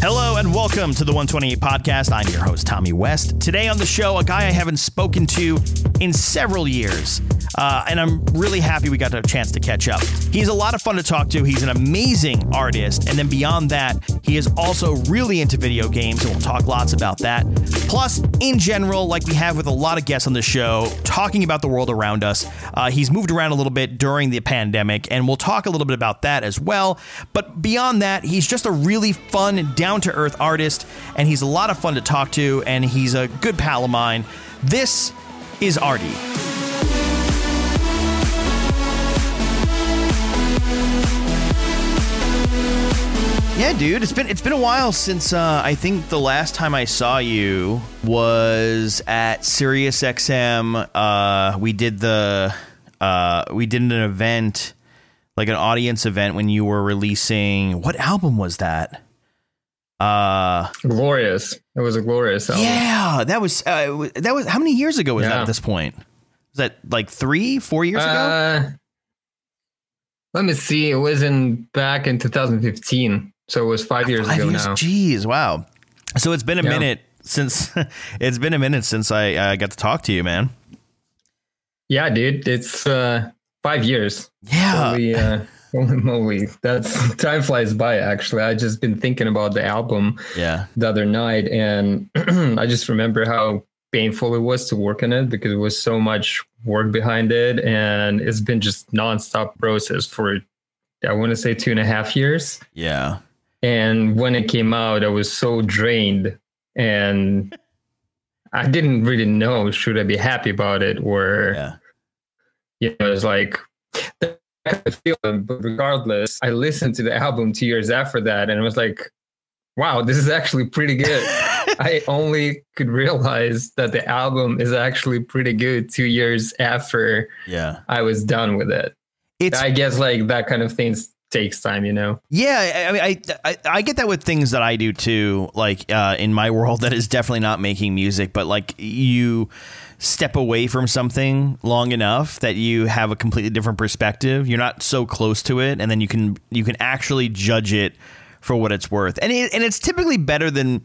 Hello and welcome to the 128 Podcast. I'm your host, Tommy West. Today on the show, a guy I haven't spoken to in several years, and I'm really happy we got a chance to catch up. He's a lot of fun to talk to. He's an amazing artist, and then beyond that, he is also really into video games, and we'll talk lots about that. Plus, in general, like we have with a lot of guests on the show, talking about the world around us. He's moved around a little bit during the pandemic, and we'll talk a little bit about that as well. But beyond that, he's just a really fun, down-to-earth artist, and he's a lot of fun to talk to, and he's a good pal of mine. This is Artie. Yeah, dude, it's been a while since I think the last time I saw you was at SiriusXM. We did an event, like an audience event, when you were releasing, what album was that? Glorious. It was a Glorious album. Yeah, that was how many years ago was that at this point? Was that like 3-4 years ago? Let me see. It was back in 2015, so it was 5 years ago now. Jeez, wow. So it's been a minute since I got to talk to you, man. Yeah, dude, it's 5 years. Yeah. Holy moly, time flies by. Actually, I just been thinking about the album the other night, and I just remember how painful it was to work on it, because it was so much work behind it, and it's been just nonstop process for, I want to say, 2.5 years. Yeah. And when it came out, I was so drained, and I didn't really know, should I be happy about it, or you know, it's like, but regardless, I listened to the album 2 years after that, and I was like, wow, this is actually pretty good. I only could realize that the album is actually pretty good 2 years after I was done with it. I guess like that kind of thing takes time, you know? Yeah, I mean, I get that with things that I do too, like in my world that is definitely not making music, but like you step away from something long enough that you have a completely different perspective. You're not so close to it, and then you can actually judge it for what it's worth. And it's typically better than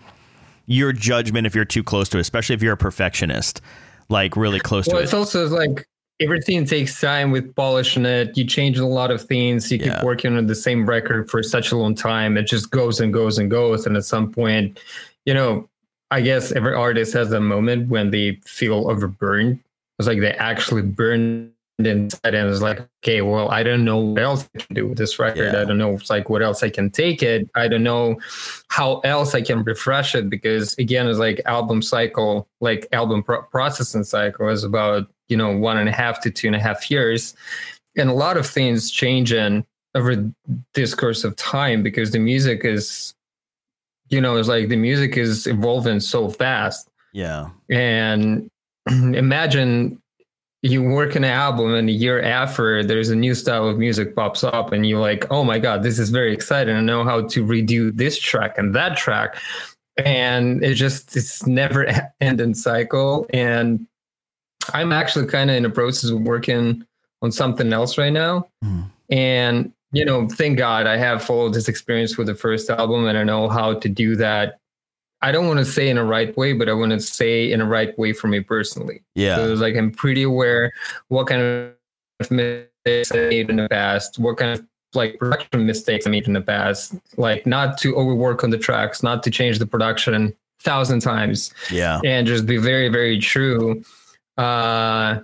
your judgment if you're too close to it, especially if you're a perfectionist, like really close to it. It's also like everything takes time with polishing it. You change a lot of things. You keep working on the same record for such a long time. It just goes and goes and goes. And at some point, you know, I guess every artist has a moment when they feel overburned. It's like they actually burned inside, and it's like, okay, well, I don't know what else I can do with this record. I don't know, it's like, what else I can take it. I don't know how else I can refresh it, because again, it's like album cycle, like album processing cycle is about, you know, 1.5 to 2.5 years, and a lot of things changing over this course of time, because the music is, you know, it's like the music is evolving so fast. Yeah. And imagine you work an album, and a year after there's a new style of music pops up, and you're like, oh my God, this is very exciting. I know how to redo this track and that track. And it's never ending cycle. And I'm actually kind of in the process of working on something else right now. Mm. And you know, thank God I have followed this experience with the first album, and I know how to do that. I don't want to say in a right way, but I want to say in a right way for me personally. Yeah. So it's like, I'm pretty aware what kind of mistakes I made in the past, what kind of like production mistakes I made in the past, like not to overwork on the tracks, not to change the production 1,000 times. Yeah. And just be very, very true. In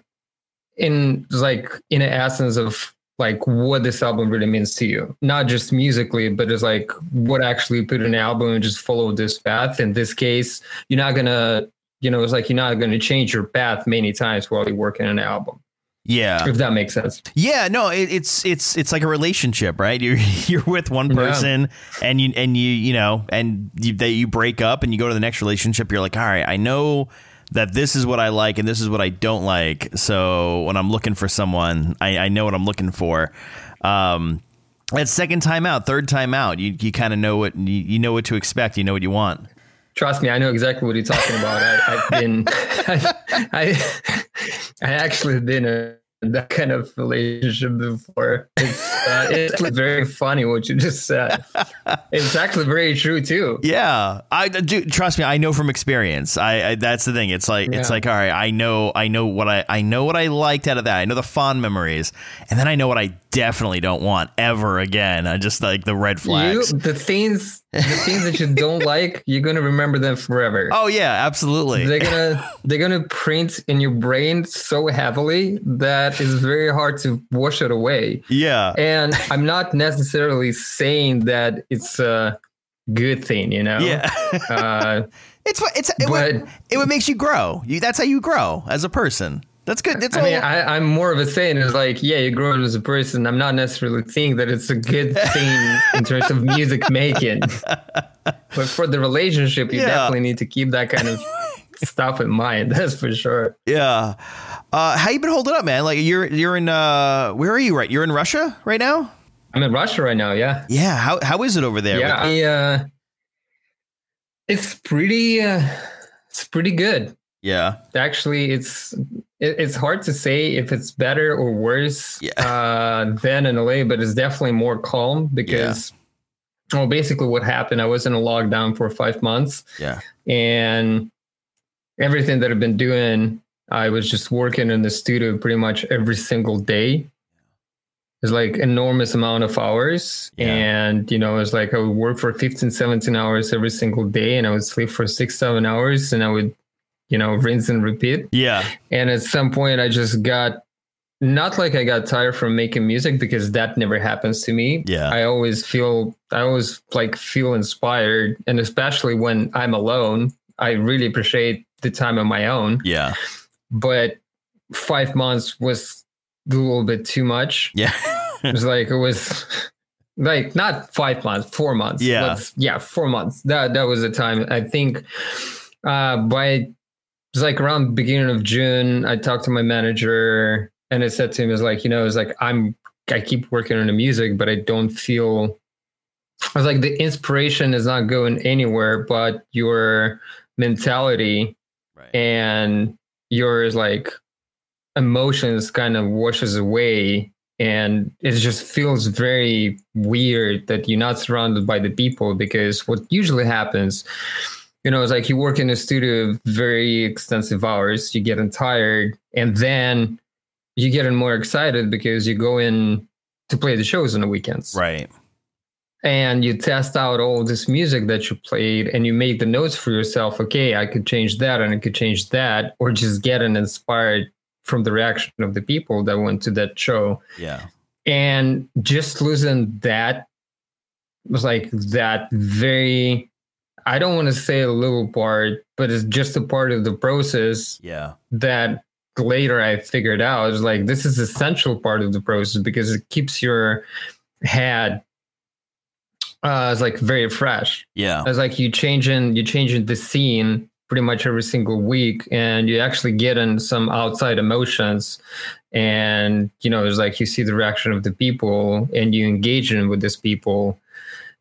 like, in the essence of like what this album really means to you, not just musically, but just like what actually put an album and just follow this path. In this case, you're not gonna, you know, it's like you're not gonna change your path many times while you're working on an album. Yeah, if that makes sense. Yeah, no, it's like a relationship, right? You're with one person, yeah, and you break up and you go to the next relationship. You're like, all right, I know that this is what I like and this is what I don't like. So when I'm looking for someone, I know what I'm looking for. That second time out, third time out, you kind of know what you know what to expect. You know what you want. Trust me, I know exactly what you're talking about. I actually been in that kind of relationship before. It's very funny what you just said. It's actually very true too. Yeah, I do. Trust me, I know from experience. I that's the thing. It's like It's like, all right, I know what I liked out of that. I know the fond memories, and then I know what I definitely don't want ever again. I just like the red flags. The things that you don't like, you're gonna remember them forever. Oh yeah, absolutely. They're gonna print in your brain so heavily that it's very hard to wash it away. Yeah. And I'm not necessarily saying that it's a good thing, you know. Yeah. It makes you grow. That's how you grow as a person. That's good. That's I'm more of a saying is like, yeah, you're growing as a person. I'm not necessarily thinking that it's a good thing in terms of music making. But for the relationship, you definitely need to keep that kind of stuff in mind. That's for sure. Yeah. How you been holding up, man? Like you're in where are you? Right. You're in Russia right now. I'm in Russia right now. Yeah. Yeah. How is it over there? Yeah. It's pretty good. Yeah. Actually, it's hard to say if it's better or worse than in LA, but it's definitely more calm because, well, basically what happened, I was in a lockdown for 5 months. Yeah. And everything that I've been doing, I was just working in the studio pretty much every single day. It's like enormous amount of hours. Yeah. And, you know, it's like I would work for 15, 17 hours every single day, and I would sleep for 6, 7 hours, and I would, you know, rinse and repeat. Yeah. And at some point I just got, not like I got tired from making music, because that never happens to me. Yeah. I always feel inspired. And especially when I'm alone, I really appreciate the time on my own. Yeah. But 5 months was a little bit too much. Yeah. it was like not 5 months, 4 months. Yeah. 4 months. That was the time. I think it's like around the beginning of June, I talked to my manager and I said to him, I keep working on the music, but I was like, the inspiration is not going anywhere, but your mentality and your like emotions kind of washes away. And it just feels very weird that you're not surrounded by the people, because what usually happens, you know, it's like you work in a studio very extensive hours, you getting tired, and then you getting more excited because you go in to play the shows on the weekends. Right. And you test out all this music that you played and you make the notes for yourself. Okay, I could change that and I could change that, or just getting inspired from the reaction of the people that went to that show. Yeah. And just losing that was like that very, I don't want to say a little part, but it's just a part of the process. Yeah. That later I figured out is like, this is essential part of the process because it keeps your head it's like very fresh. Yeah. It's like you changing the scene pretty much every single week, and you actually get in some outside emotions, and you know, it's like you see the reaction of the people and you engage in with these people.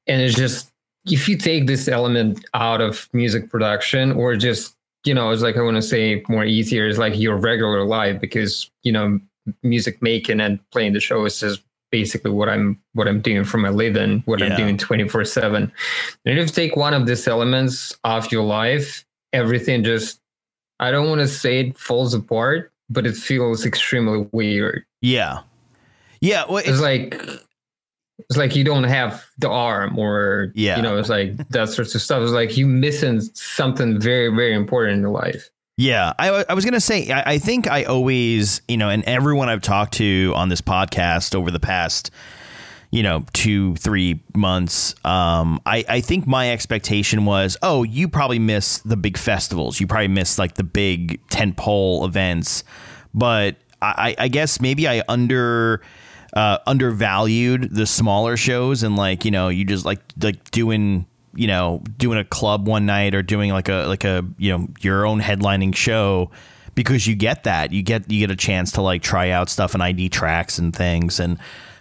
And it's just, if you take this element out of music production, or just, you know, it's like, I want to say more easier, is like your regular life, because, you know, music making and playing the show is just basically what I'm doing for my living, what I'm doing 24/7. And if you take one of these elements off your life, everything just, I don't want to say it falls apart, but it feels extremely weird. Yeah. Yeah. Well, it's like you don't have the arm, or, you know, it's like that sorts of stuff. It's like you missing something very, very important in your life. Yeah, I was going to say, I think I always, you know, and everyone I've talked to on this podcast over the past, you know, 2-3 months, I think my expectation was, oh, you probably miss the big festivals. You probably miss like the big tentpole events. But I guess maybe I undervalued the smaller shows, and like, you know, you just like doing, you know, doing a club one night, or doing like a, you know, your own headlining show, because you get that, you get a chance to like try out stuff and ID tracks and things. And,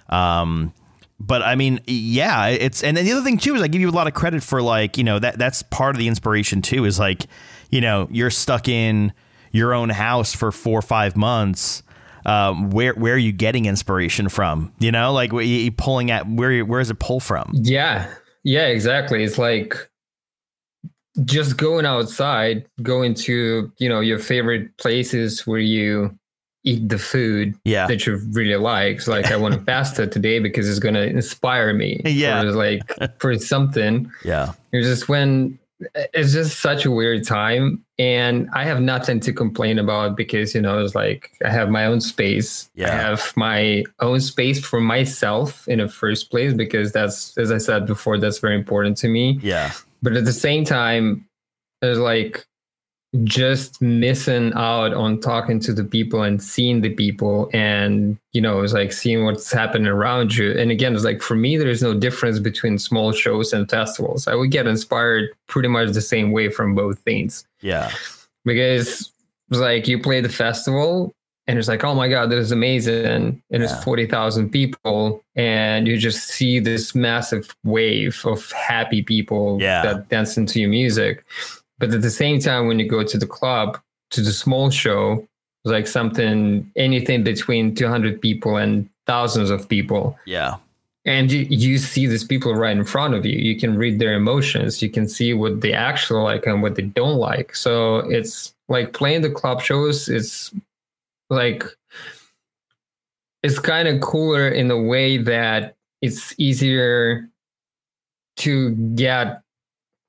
but I mean, yeah, it's, and then the other thing too, is I give you a lot of credit for like, you know, that's part of the inspiration too, is like, you know, you're stuck in your own house for 4 or 5 months. Where are you getting inspiration from? You know, like you pulling at, where is it pull from? Yeah. Yeah, exactly. It's like just going outside, going to, you know, your favorite places where you eat the food that you really like. So like, I want a pasta today because it's going to inspire me for something. Yeah. It's just such a weird time, and I have nothing to complain about because, you know, it's like I have my own space. Yeah. I have my own space for myself in the first place, because that's, as I said before, that's very important to me. Yeah. But at the same time, it's like just missing out on talking to the people and seeing the people, and, you know, it's like seeing what's happening around you. And again, it's like, for me, there's no difference between small shows and festivals. I would get inspired pretty much the same way from both things. Yeah. Because it's like you play the festival and it's like, oh my God, this is amazing. And it's 40,000 people, and you just see this massive wave of happy people that dance into your music. But at the same time, when you go to the club, to the small show, like anything between 200 people and thousands of people. Yeah. And you see these people right in front of you. You can read their emotions. You can see what they actually like and what they don't like. So it's like playing the club shows. It's like, it's kind of cooler in the way that it's easier to get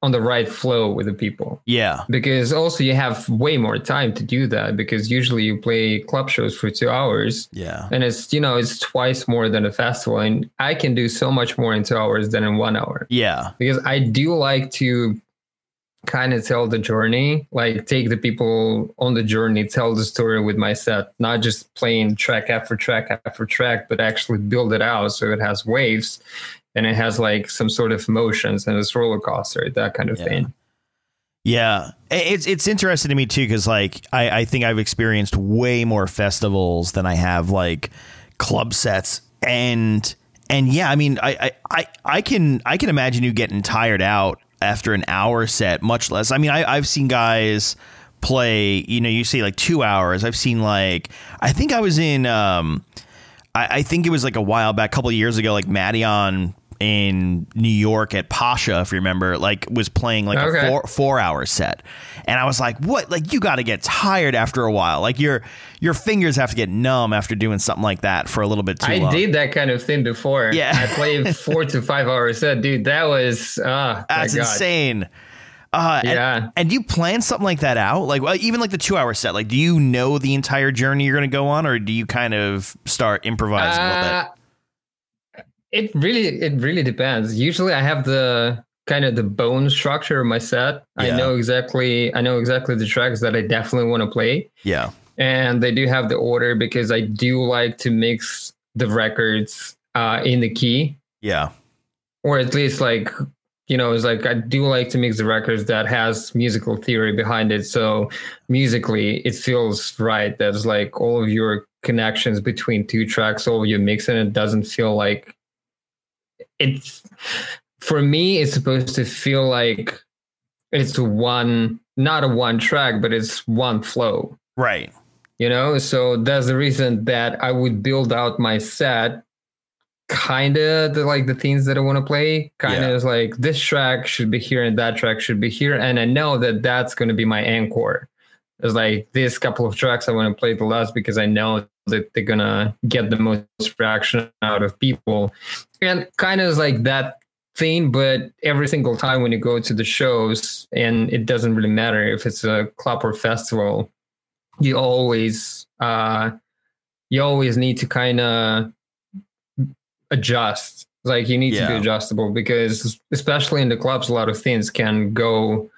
on the right flow with the people. Yeah. Because also you have way more time to do that, because usually you play club shows for 2 hours. Yeah. And it's, you know, it's twice more than a festival, and I can do so much more in 2 hours than in 1 hour. Yeah. Because I do like to kind of tell the journey, like take the people on the journey, tell the story with my set, not just playing track after track after track, but actually build it out. So it has waves, and it has like some sort of emotions, and it's roller coaster, that kind of thing. Yeah. It's interesting to me too, because like I think I've experienced way more festivals than I have like club sets. And yeah, I mean, I can imagine you getting tired out after an hour set, much less. I mean, I've seen guys play, you know, you see like 2 hours. I've seen like, I think I was in, I think it was like a while back, a couple of years ago, like Maddion in New York at Pasha, if you remember, like was playing like a four hour set. And I was like, what? Like, you got to get tired after a while. Like your fingers have to get numb after doing something like that for a little bit too long. I did that kind of thing before. Yeah. I played 4 to 5 hour set. Dude, that was that's insane. And you plan something like that out? Like, well, even like the 2 hour set, like, do you know the entire journey you're going to go on, or do you kind of start improvising a little bit? It really depends. Usually I have the kind of the bone structure of my set. Yeah. I know exactly the tracks that I definitely want to play. Yeah. And they do have the order, because I do like to mix the records, in the key. Yeah. Or at least like, you know, it's like I do like to mix the records that has musical theory behind it. So musically, it feels right. That's like all of your connections between two tracks, all of your mixing. It doesn't feel like it's, for me, it's supposed to feel like it's one, not a one track, but it's one flow. Right. You know, so that's the reason that I would build out my set kind of like the things that I want to play, kind of like this track should be here and that track should be here, and I know that that's going to be my encore. It's like this couple of tracks I want to play the last, because I know that they're gonna get the most reaction out of people, and kind of like that thing, but every single time when you go to the shows, and it doesn't really matter if it's a club or festival, you always need to kind of adjust. Like you need to be adjustable, because especially in the clubs, a lot of things can go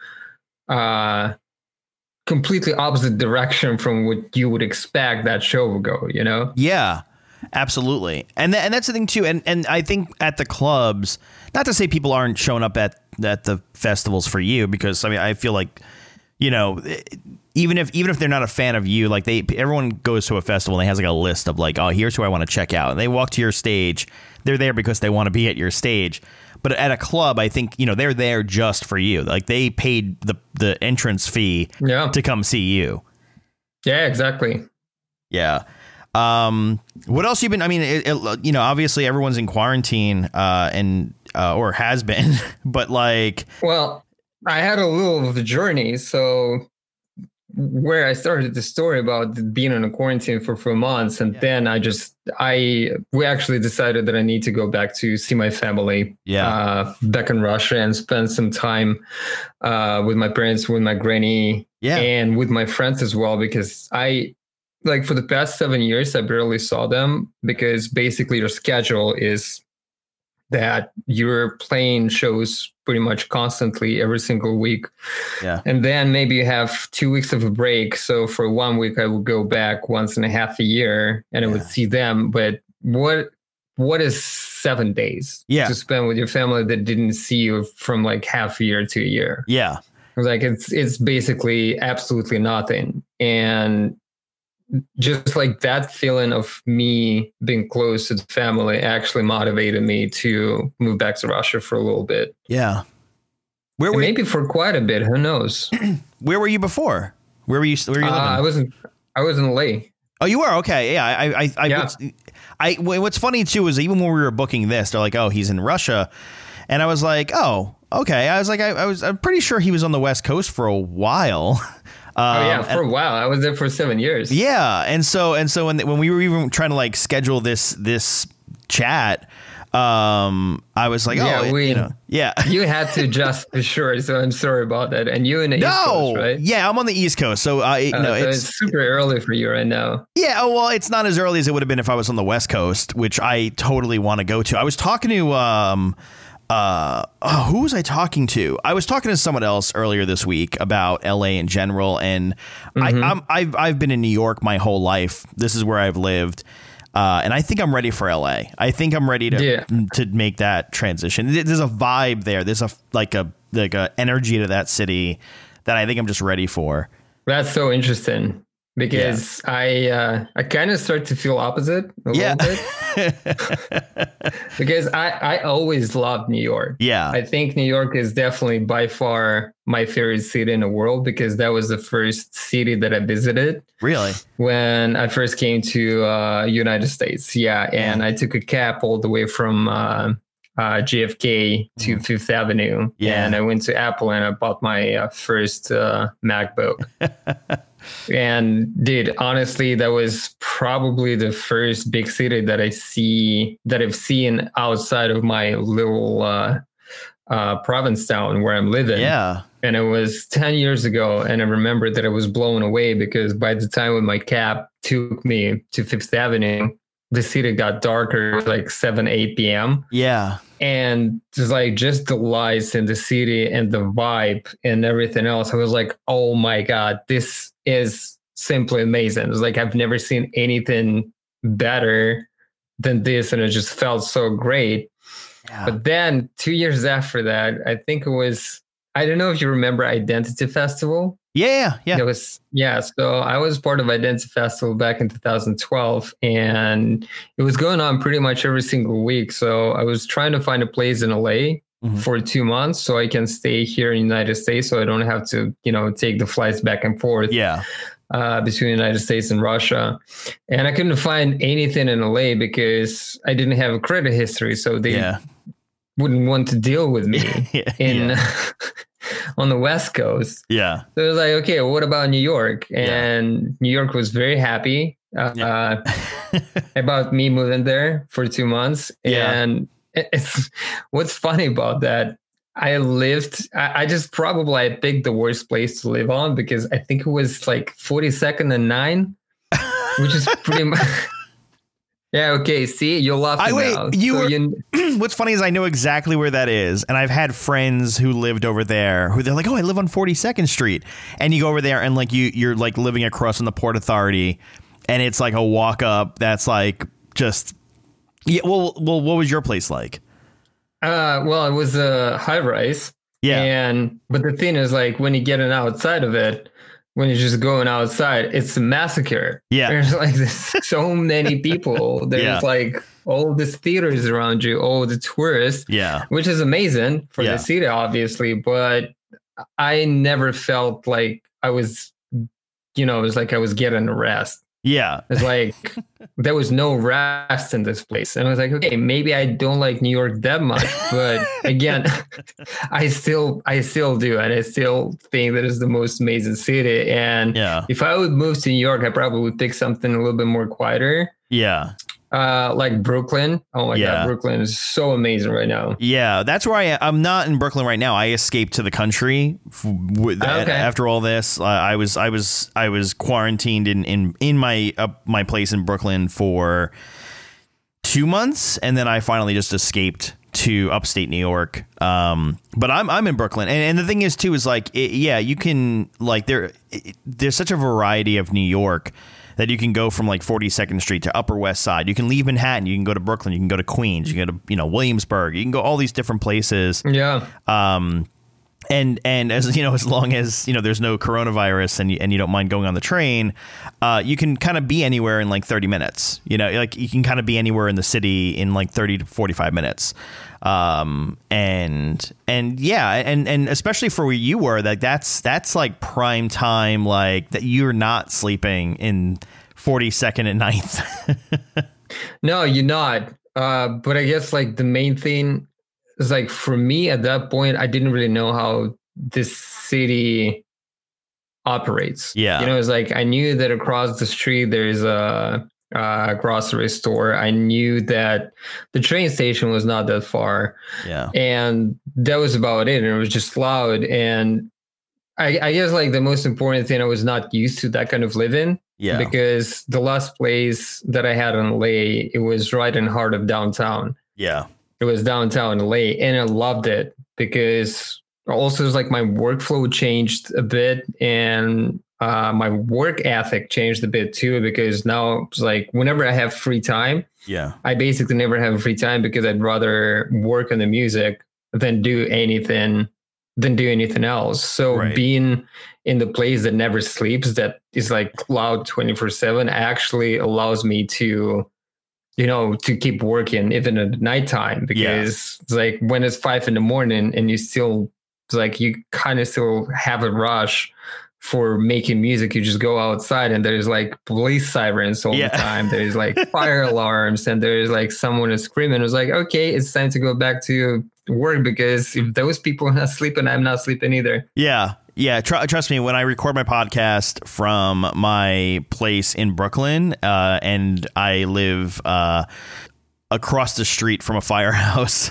completely opposite direction from what you would expect that show would go, you know? Yeah, absolutely. And that's the thing too. And I think at the clubs, not to say people aren't showing up at the festivals for you, because I mean, I feel like, you know, even if they're not a fan of you, like everyone goes to a festival and they has like a list of like, oh, here's who I want to check out. And they walk to your stage. They're there because they want to be at your stage. But at a club, I think, you know, they're there just for you. Like they paid the entrance fee to come see you. Yeah, exactly. Yeah. What else you've been? I mean, you know, obviously everyone's in quarantine or has been. But like, well, I had a little of a journey. So where I started the story about being in a quarantine for months. And then we actually decided that I need to go back to see my family back in Russia and spend some time with my parents, with my granny and with my friends as well, because I like for the past 7 years, I barely saw them, because basically your schedule is that you're playing shows pretty much constantly every single week. Yeah. And then maybe you have 2 weeks of a break. So for 1 week, I would go back once and a half a year and I would see them. But what is 7 days to spend with your family that didn't see you from like half a year to a year? Yeah. Like it's basically absolutely nothing. And just like that feeling of me being close to the family actually motivated me to move back to Russia for a little bit. Yeah. Where were maybe you? For quite a bit. Who knows? Where were you before? Where were you living? I was in LA. Oh, you were? Okay. Yeah. What's funny too, is even when we were booking this, they're like, oh, he's in Russia. And I was like, oh, okay. I was like, I'm pretty sure he was on the West Coast for a while. For a while. I was there for 7 years. Yeah. And so when we were even trying to like schedule this chat, I was like, you had to adjust for sure. So I'm sorry about that. And you in the East Coast, right? Yeah, I'm on the East Coast. So it's super early for you right now. Yeah. Oh, well, it's not as early as it would have been if I was on the West Coast, which I totally want to go to. I was talking to, who was I talking to? I was talking to someone else earlier this week about LA in general, and I've been in New York my whole life. This is where I've lived, and I think I'm ready for LA. I think I'm ready to make that transition. There's a vibe there. There's a energy to that city that I think I'm just ready for. That's so interesting. Because I kind of start to feel opposite a little bit, because I always loved New York. Yeah, I think New York is definitely by far my favorite city in the world, because that was the first city that I visited. Really? When I first came to United States. Yeah. And I took a cab all the way from JFK to Fifth Avenue. Yeah. And I went to Apple and I bought my first MacBook. And dude, honestly, that was probably the first big city that I've seen outside of my little province town where I'm living. Yeah. And it was 10 years ago. And I remember that I was blown away, because by the time when my cab took me to Fifth Avenue, the city got darker, like 7, 8 p.m. Yeah. And just the lights in the city and the vibe and everything else. I was like, oh my God, this is simply amazing. It was like, I've never seen anything better than this. And it just felt so great. Yeah. But then 2 years after that, I think it was, I don't know if you remember Identity Festival. Yeah. So I was part of Identity Festival back in 2012, and it was going on pretty much every single week. So I was trying to find a place in LA for 2 months so I can stay here in the United States, so I don't have to, take the flights back and forth between the United States and Russia. And I couldn't find anything in LA because I didn't have a credit history. So they wouldn't want to deal with me on the West Coast. Yeah. So it was like, okay, what about New York? And New York was very happy about me moving there for 2 months. Yeah. And it's what's funny about that. I picked the worst place to live on because I think it was like 42nd and 9, which is pretty much. Yeah. Okay. See, you're laughing now. What's funny is I know exactly where that is, and I've had friends who lived over there who they're like, "Oh, I live on 42nd Street," and you go over there and like you're like living across from the Port Authority, and it's like a walk up that's like just. Yeah. Well, what was your place like? Well, it was a high rise. Yeah. But the thing is, like, when you get an outside of it. When you're just going outside, it's a massacre. Yeah. There's so many people. There's like all these theaters around you, all the tourists. Yeah. Which is amazing for the city, obviously. But I never felt like I was, it was like I was getting a rest. Yeah. It's like there was no rest in this place. And I was like, okay, maybe I don't like New York that much. But again, I still do. And I still think that it's the most amazing city. And if I would move to New York, I probably would pick something a little bit more quieter. Yeah. Like Brooklyn. Oh my God, Brooklyn is so amazing right now. Yeah, that's where I am. I'm not in Brooklyn right now. I escaped to the country after all this. I was quarantined in my my place in Brooklyn for 2 months, and then I finally just escaped to upstate New York. But I'm in Brooklyn, and the thing is too is like you can like there's such a variety of New York. That you can go from like 42nd Street to Upper West Side. You can leave Manhattan. You can go to Brooklyn. You can go to Queens. You can go to Williamsburg. You can go all these different places. Yeah. And as as long as there's no coronavirus and you don't mind going on the train, you can kind of be anywhere in like 30 minutes. You can kind of be anywhere in the city in like 30 to 45 minutes. And especially for where you were, like that's like prime time, like that you're not sleeping in 42nd and 9th. No, you're not. But I guess like the main thing is like for me at that point, I didn't really know how this city operates. Yeah. It's like I knew that across the street there is a grocery store. I knew that the train station was not that far. Yeah. And that was about it. And it was just loud. And I guess like the most important thing, I was not used to that kind of living. Yeah. Because the last place that I had in LA, it was right in the heart of downtown. Yeah. It was downtown LA, and I loved it because also it's like my workflow changed a bit, and my work ethic changed a bit too, because now it's like whenever I have free time, I basically never have free time because I'd rather work on the music than do anything else. So being in the place that never sleeps, that is like loud 24/7, actually allows me to to keep working even at nighttime, because it's like when it's 5 a.m. and you still, it's like you kind of still have a rush for making music. You just go outside and there's like police sirens all the time. There's like fire alarms, and there's like someone is screaming. It's like, okay, it's time to go back to work, because if those people are not sleeping, I'm not sleeping either. Yeah. Yeah, trust me, when I record my podcast from my place in Brooklyn, and I live across the street from a firehouse,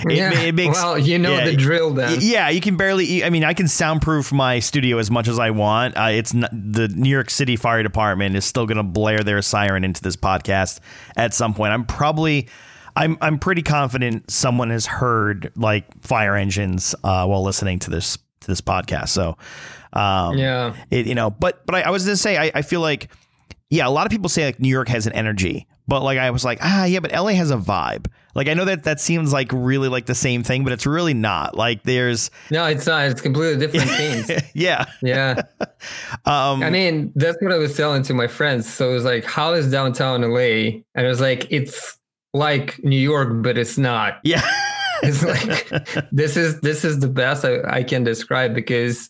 it makes... Well, the drill then. Yeah, you can barely... I can soundproof my studio as much as I want. It's not, the New York City Fire Department is still going to blare their siren into this podcast at some point. I'm pretty confident someone has heard, like, fire engines while listening to this podcast. So, but I was going to say, I feel like, a lot of people say like New York has an energy, but like, I was like, but LA has a vibe. Like, I know that seems like really like the same thing, but it's really not. Like it's not, it's completely different things. Yeah. Yeah. That's what I was telling to my friends. So it was like, how is downtown LA? And it was like, it's like New York, but it's not. Yeah. It's like this is the best I can describe, because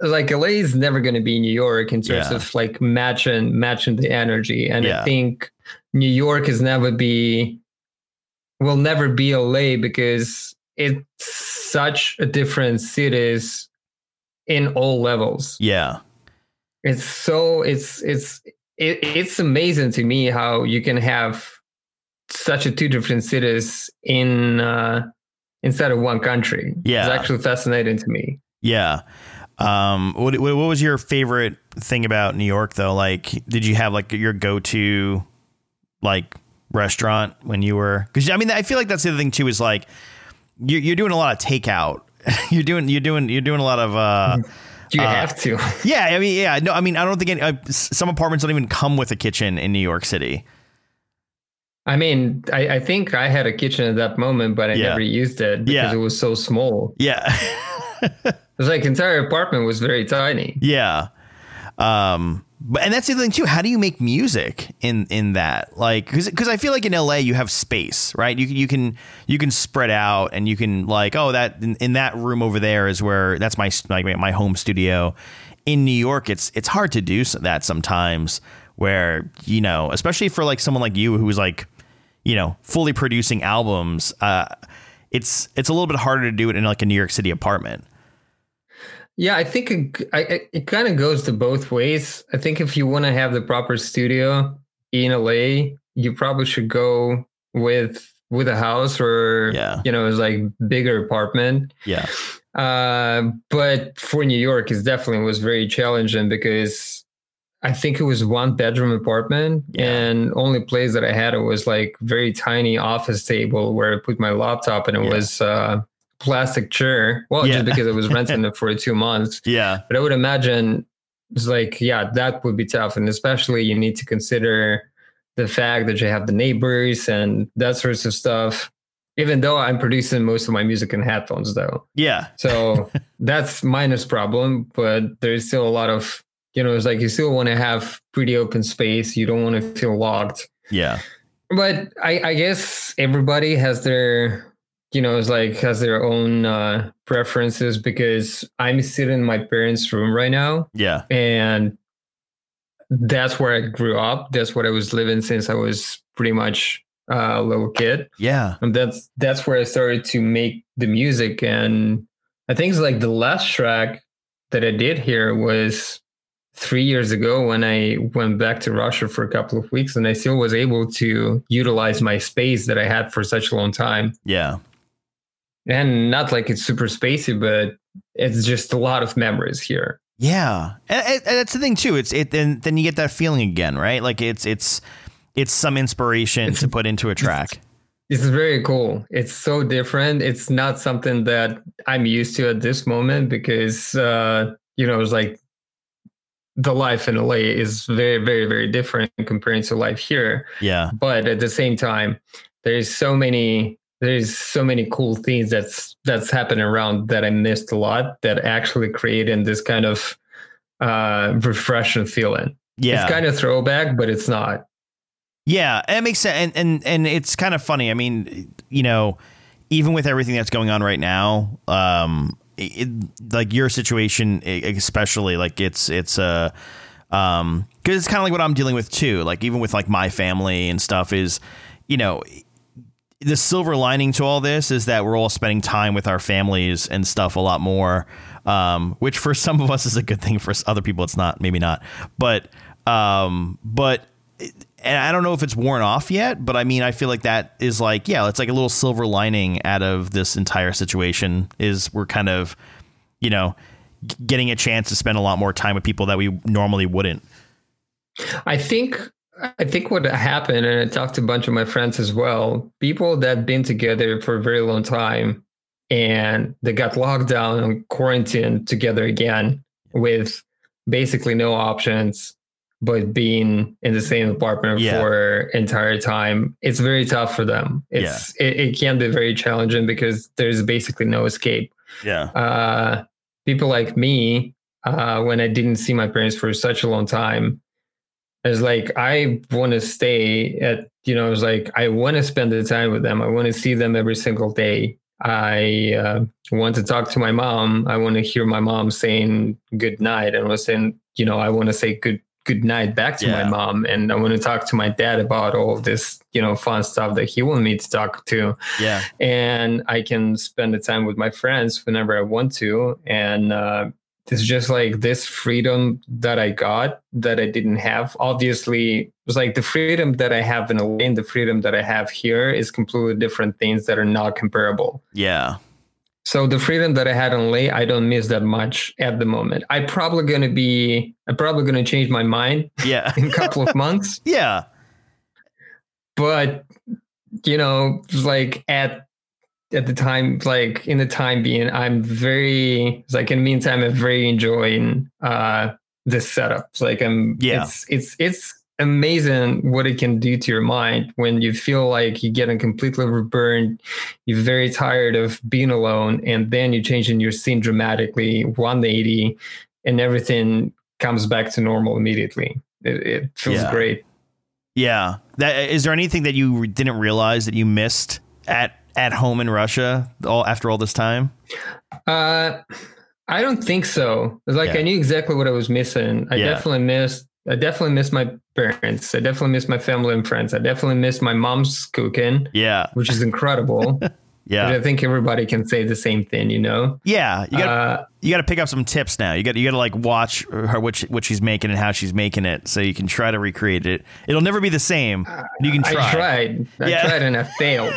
like LA is never going to be New York in terms of like matching the energy, and I think New York will never be LA, because it's such a different cities in all levels. Yeah, it's so it's amazing to me how you can have such a two different cities in inside of one country. Yeah, it's actually fascinating to me. Yeah. What was your favorite thing about New York though? Like, did you have like your go-to like restaurant when you were, because I mean, I feel like that's the other thing too, is like you're doing a lot of takeout. You're doing a lot of, do you have to? Yeah. I mean, yeah, no, I mean, I don't think some apartments don't even come with a kitchen in New York City. I mean, I think I had a kitchen at that moment, but I never used it because it was so small. Yeah. It was like entire apartment was very tiny. Yeah. But that's the other thing too. How do you make music in that? Like, cause I feel like in LA you have space, right? You can spread out and you can like, oh, that in that room over there is where that's my home studio. In New York, it's hard to do that sometimes where, you know, especially for like someone like you, who's like, you know, fully producing albums, it's a little bit harder to do it in like a New York City apartment. Yeah, I think it kind of goes to both ways. I think if you want to have the proper studio in LA, you probably should go with a house or, you know, it's like bigger apartment. Yeah. But for New York, it definitely was very challenging because I think it was one bedroom apartment and only place that I had, it was like very tiny office table where I put my laptop and it was... plastic chair. Well, just because I was renting it for 2 months. Yeah. But I would imagine it's like, that would be tough. And especially you need to consider the fact that you have the neighbors and that sorts of stuff, even though I'm producing most of my music in headphones though. Yeah. So that's minus problem, but there's still a lot of, you know, it's like, you still want to have pretty open space. You don't want to feel locked. Yeah. But I guess everybody has their, you know, it's like has their own preferences because I'm sitting in my parents' room right now. Yeah. And that's where I grew up. That's what I was living since I was pretty much a little kid. Yeah. And that's where I started to make the music. And I think it's like the last track that I did here was 3 years ago when I went back to Russia for a couple of weeks, and I still was able to utilize my space that I had for such a long time. Yeah. And not like it's super spacey, but it's just a lot of memories here. Yeah. And that's the thing too. Then you get that feeling again, right? Like it's some inspiration to put into a track. It's very cool. It's so different. It's not something that I'm used to at this moment because, you know, it's like the life in LA is very, very, very different compared to life here. Yeah. But at the same time, there's so many cool things that's happening around that I missed a lot that actually creating this kind of refreshing feeling. Yeah. It's kind of throwback, but it's not. Yeah, it makes sense. And it's kind of funny. I mean, you know, even with everything that's going on right now, like your situation, especially like it's because it's kind of like what I'm dealing with too. Like even with like my family and stuff is, you know, the silver lining to all this is that we're all spending time with our families and stuff a lot more, which for some of us is a good thing. For other people, it's not, maybe not. And I don't know if it's worn off yet, but I mean, I feel like that is like, it's like a little silver lining out of this entire situation is we're kind of, you know, getting a chance to spend a lot more time with people that we normally wouldn't. I think what happened, and I talked to a bunch of my friends as well, people that been together for a very long time and they got locked down and quarantined together again with basically no options, but being in the same apartment for entire time. It's very tough for them. It can be very challenging because there's basically no escape. Yeah. People like me, when I didn't see my parents for such a long time, it's like, I want to stay at, you know, it's like, I want to spend the time with them. I want to see them every single day. I want to talk to my mom. I want to hear my mom saying good night. And I was saying, you know, I want to say good night back to my mom. And I want to talk to my dad about all of this, you know, fun stuff that he wanted me to talk to. Yeah. And I can spend the time with my friends whenever I want to. And It's just like this freedom that I got that I didn't have. Obviously, it was like the freedom that I have in LA and the freedom that I have here is completely different things that are not comparable. Yeah. So the freedom that I had in LA, I don't miss that much at the moment. I'm probably gonna change my mind. Yeah. In a couple of months. Yeah. But you know, like at the time, like in the time being, I'm very enjoying this setup. It's like it's amazing what it can do to your mind when you feel like you're getting completely overburned, you're very tired of being alone, and then you're changing your scene dramatically 180 and everything comes back to normal immediately. It feels great. Yeah. Is there anything that you didn't realize that you missed at home in Russia after all this time? I don't think so. I knew exactly what I was missing. I definitely missed my parents. I definitely missed my family and friends. I definitely missed my mom's cooking. Yeah. Which is incredible. Yeah. Which I think everybody can say the same thing, you know? Yeah. You got to pick up some tips now. You got to like watch her, what she's making and how she's making it. So you can try to recreate it. It'll never be the same. You can try. I tried and I failed.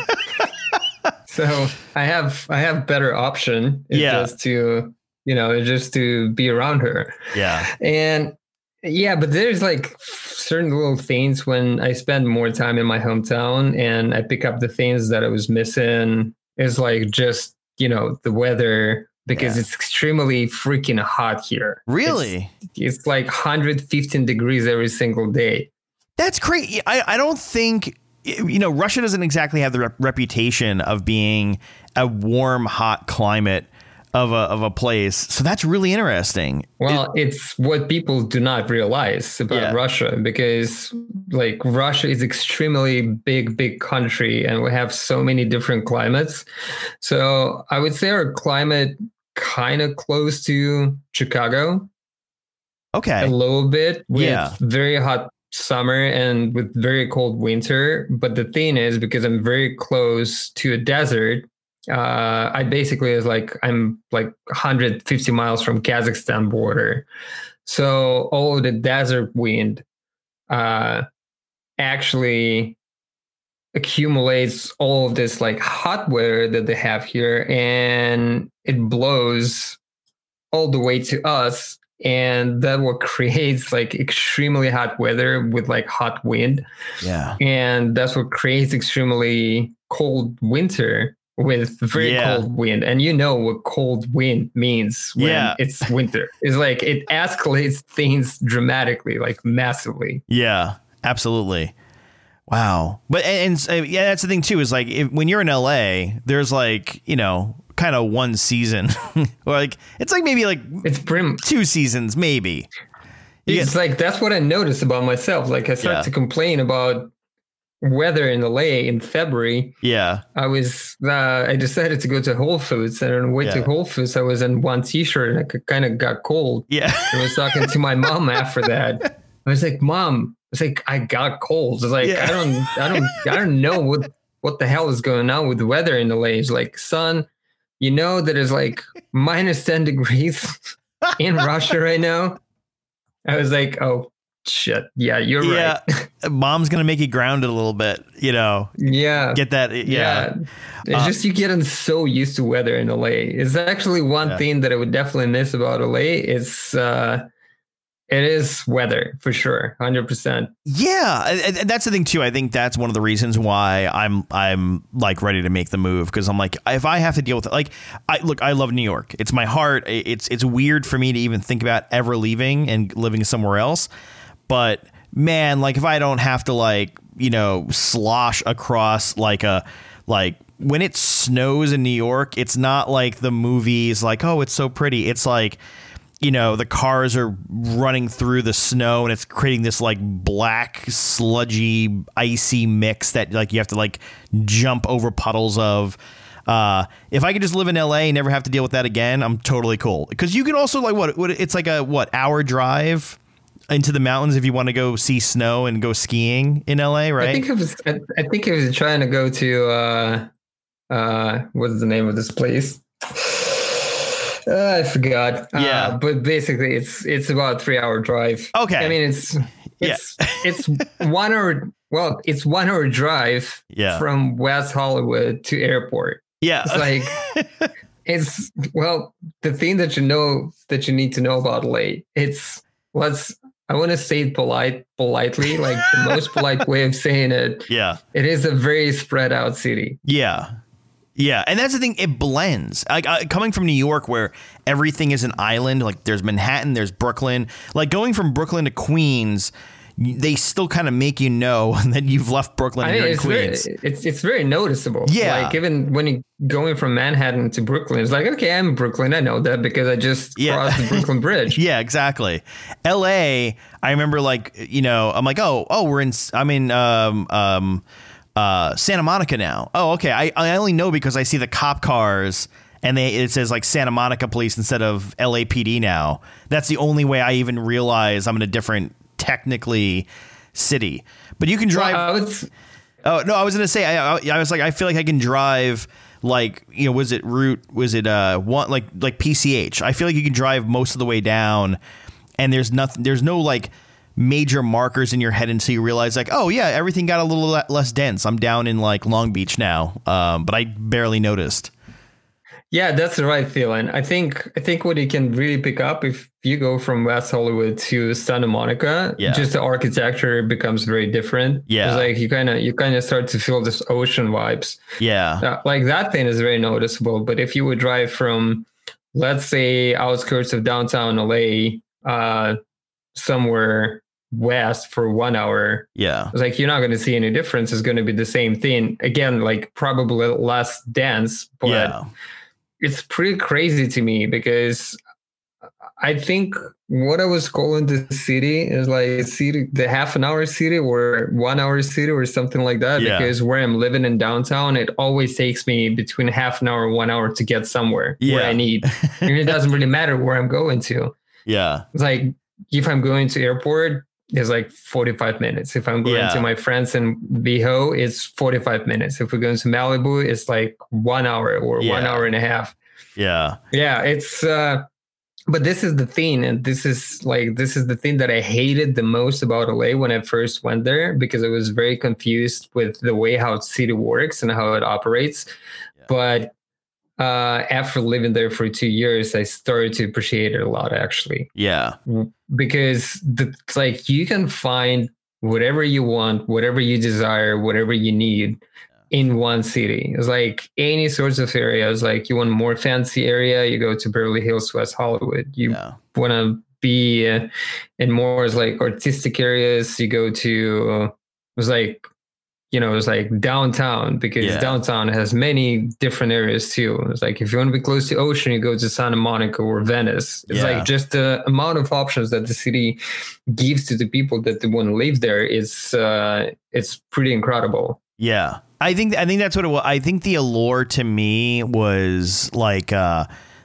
So I have better option. Just to be around her. Yeah. But there's like certain little things when I spend more time in my hometown and I pick up the things that I was missing. It's like just, you know, the weather, because it's extremely freaking hot here. Really? It's like 115 degrees every single day. That's crazy. I don't think, you know, Russia doesn't exactly have the reputation of being a warm, hot climate of a place. So that's really interesting. Well, it's what people do not realize about Russia, because like Russia is extremely big country and we have so many different climates. So I would say our climate kind of close to Chicago. Okay. A little bit with very hot summer and with very cold winter. But the thing is, because I'm very close to a desert, I'm like 150 miles from Kazakhstan border. So all of the desert wind actually accumulates all of this like hot weather that they have here, and it blows all the way to us, and that what creates like extremely hot weather with like hot wind. Yeah. And that's what creates extremely cold winter with very cold wind. And you know what cold wind means when it's winter. It's like it escalates things dramatically, like massively. Yeah, absolutely. Wow. But and that's the thing too, is like when you're in LA, there's like, you know, kind of one season or like it's like maybe like it's two seasons maybe. It's like that's what I noticed about myself. Like I started to complain about weather in LA in February. Yeah. I decided to go to Whole Foods, and on the way to Whole Foods I was in one t-shirt and I kind of got cold. Yeah. I was talking to my mom after that. I was like, Mom, it's like I got cold. It's like I don't know what the hell is going on with the weather in LA. It's like, son, you know that is like minus 10 degrees in Russia right now. I was like, oh shit. Yeah, you're right. Mom's going to make you grounded a little bit, you know. Yeah. Get that. Yeah. It's just you getting so used to weather in LA. It's actually one thing that I would definitely miss about LA. It is weather for sure. 100%. Yeah. And that's the thing too. I think that's one of the reasons why I'm like ready to make the move. Cause I'm like, if I have to deal with it, like I love New York. It's my heart. It's weird for me to even think about ever leaving and living somewhere else. But man, like if I don't have to like, you know, slosh across like when it snows in New York, it's not like the movies like, oh, it's so pretty. It's like, you know, the cars are running through the snow and it's creating this like black, sludgy, icy mix that like you have to like jump over puddles of. If I could just live in LA and never have to deal with that again, I'm totally cool. Because you can also like it's like a hour drive into the mountains if you want to go see snow and go skiing in LA, right? I think it was trying to go to what's the name of this place? I forgot. Yeah, but basically, it's about a 3-hour drive. Okay, I mean it's it's 1 hour drive from West Hollywood to airport. Yeah, it's like it's the thing that you need to know about LA. I want to say it politely, like the most polite way of saying it. Yeah, it is a very spread out city. Yeah. Yeah, and that's the thing. It blends. Like coming from New York, where everything is an island. Like there's Manhattan, there's Brooklyn. Like going from Brooklyn to Queens, they still kind of make you know that you've left Brooklyn and you're in Queens. It's very noticeable. Yeah, like even when you're going from Manhattan to Brooklyn, it's like, okay, I'm in Brooklyn. I know that because I just crossed the Brooklyn Bridge. Yeah, exactly. L.A. I remember I'm like, oh, I'm in Santa Monica now. Oh, okay. I only know because I see the cop cars and it says like Santa Monica Police instead of LAPD now. That's the only way I even realize I'm in a different technically city. But you can drive. Oh no, I was gonna say I was like, I feel like I can drive like, you know, was it one like PCH? I feel like you can drive most of the way down and there's no like major markers in your head until you realize like, oh yeah, everything got a little less dense. I'm down in like Long Beach now, but I barely noticed. Yeah, that's the right feeling. I think what you can really pick up if you go from West Hollywood to Santa Monica, just the architecture becomes very different. Yeah, it's like you kind of start to feel this ocean vibes. Yeah, like that thing is very noticeable. But if you would drive from, let's say, outskirts of downtown LA, somewhere west for 1 hour, it's like you're not going to see any difference. It's going to be the same thing again, like probably less dense, but it's pretty crazy to me because I think what I was calling the city is like a city, the half an hour city or 1 hour city or something like that, because where I'm living in downtown, it always takes me between half an hour and 1 hour to get somewhere where I need. And it doesn't really matter where I'm going to. It's like if I'm going to airport, it's like 45 minutes. If I'm going to my friends in Beho, it's 45 minutes. If we're going to Malibu, it's like 1 hour or 1 hour and a half. Yeah. It's, but this is the thing. And this is the thing that I hated the most about LA when I first went there, because I was very confused with the way how city works and how it operates. Yeah. But after living there for 2 years, I started to appreciate it a lot, actually. Yeah. Because it's like you can find whatever you want, whatever you desire, whatever you need in one city. It's like any sorts of areas. Like you want a more fancy area, you go to Beverly Hills, West Hollywood. You want to be in more like artistic areas, you go to it's like downtown, because downtown has many different areas too. It's like if you want to be close to ocean, you go to Santa Monica or Venice. It's like just the amount of options that the city gives to the people that they want to live there is it's pretty incredible. Yeah, I think that's what it was. I think the allure to me was like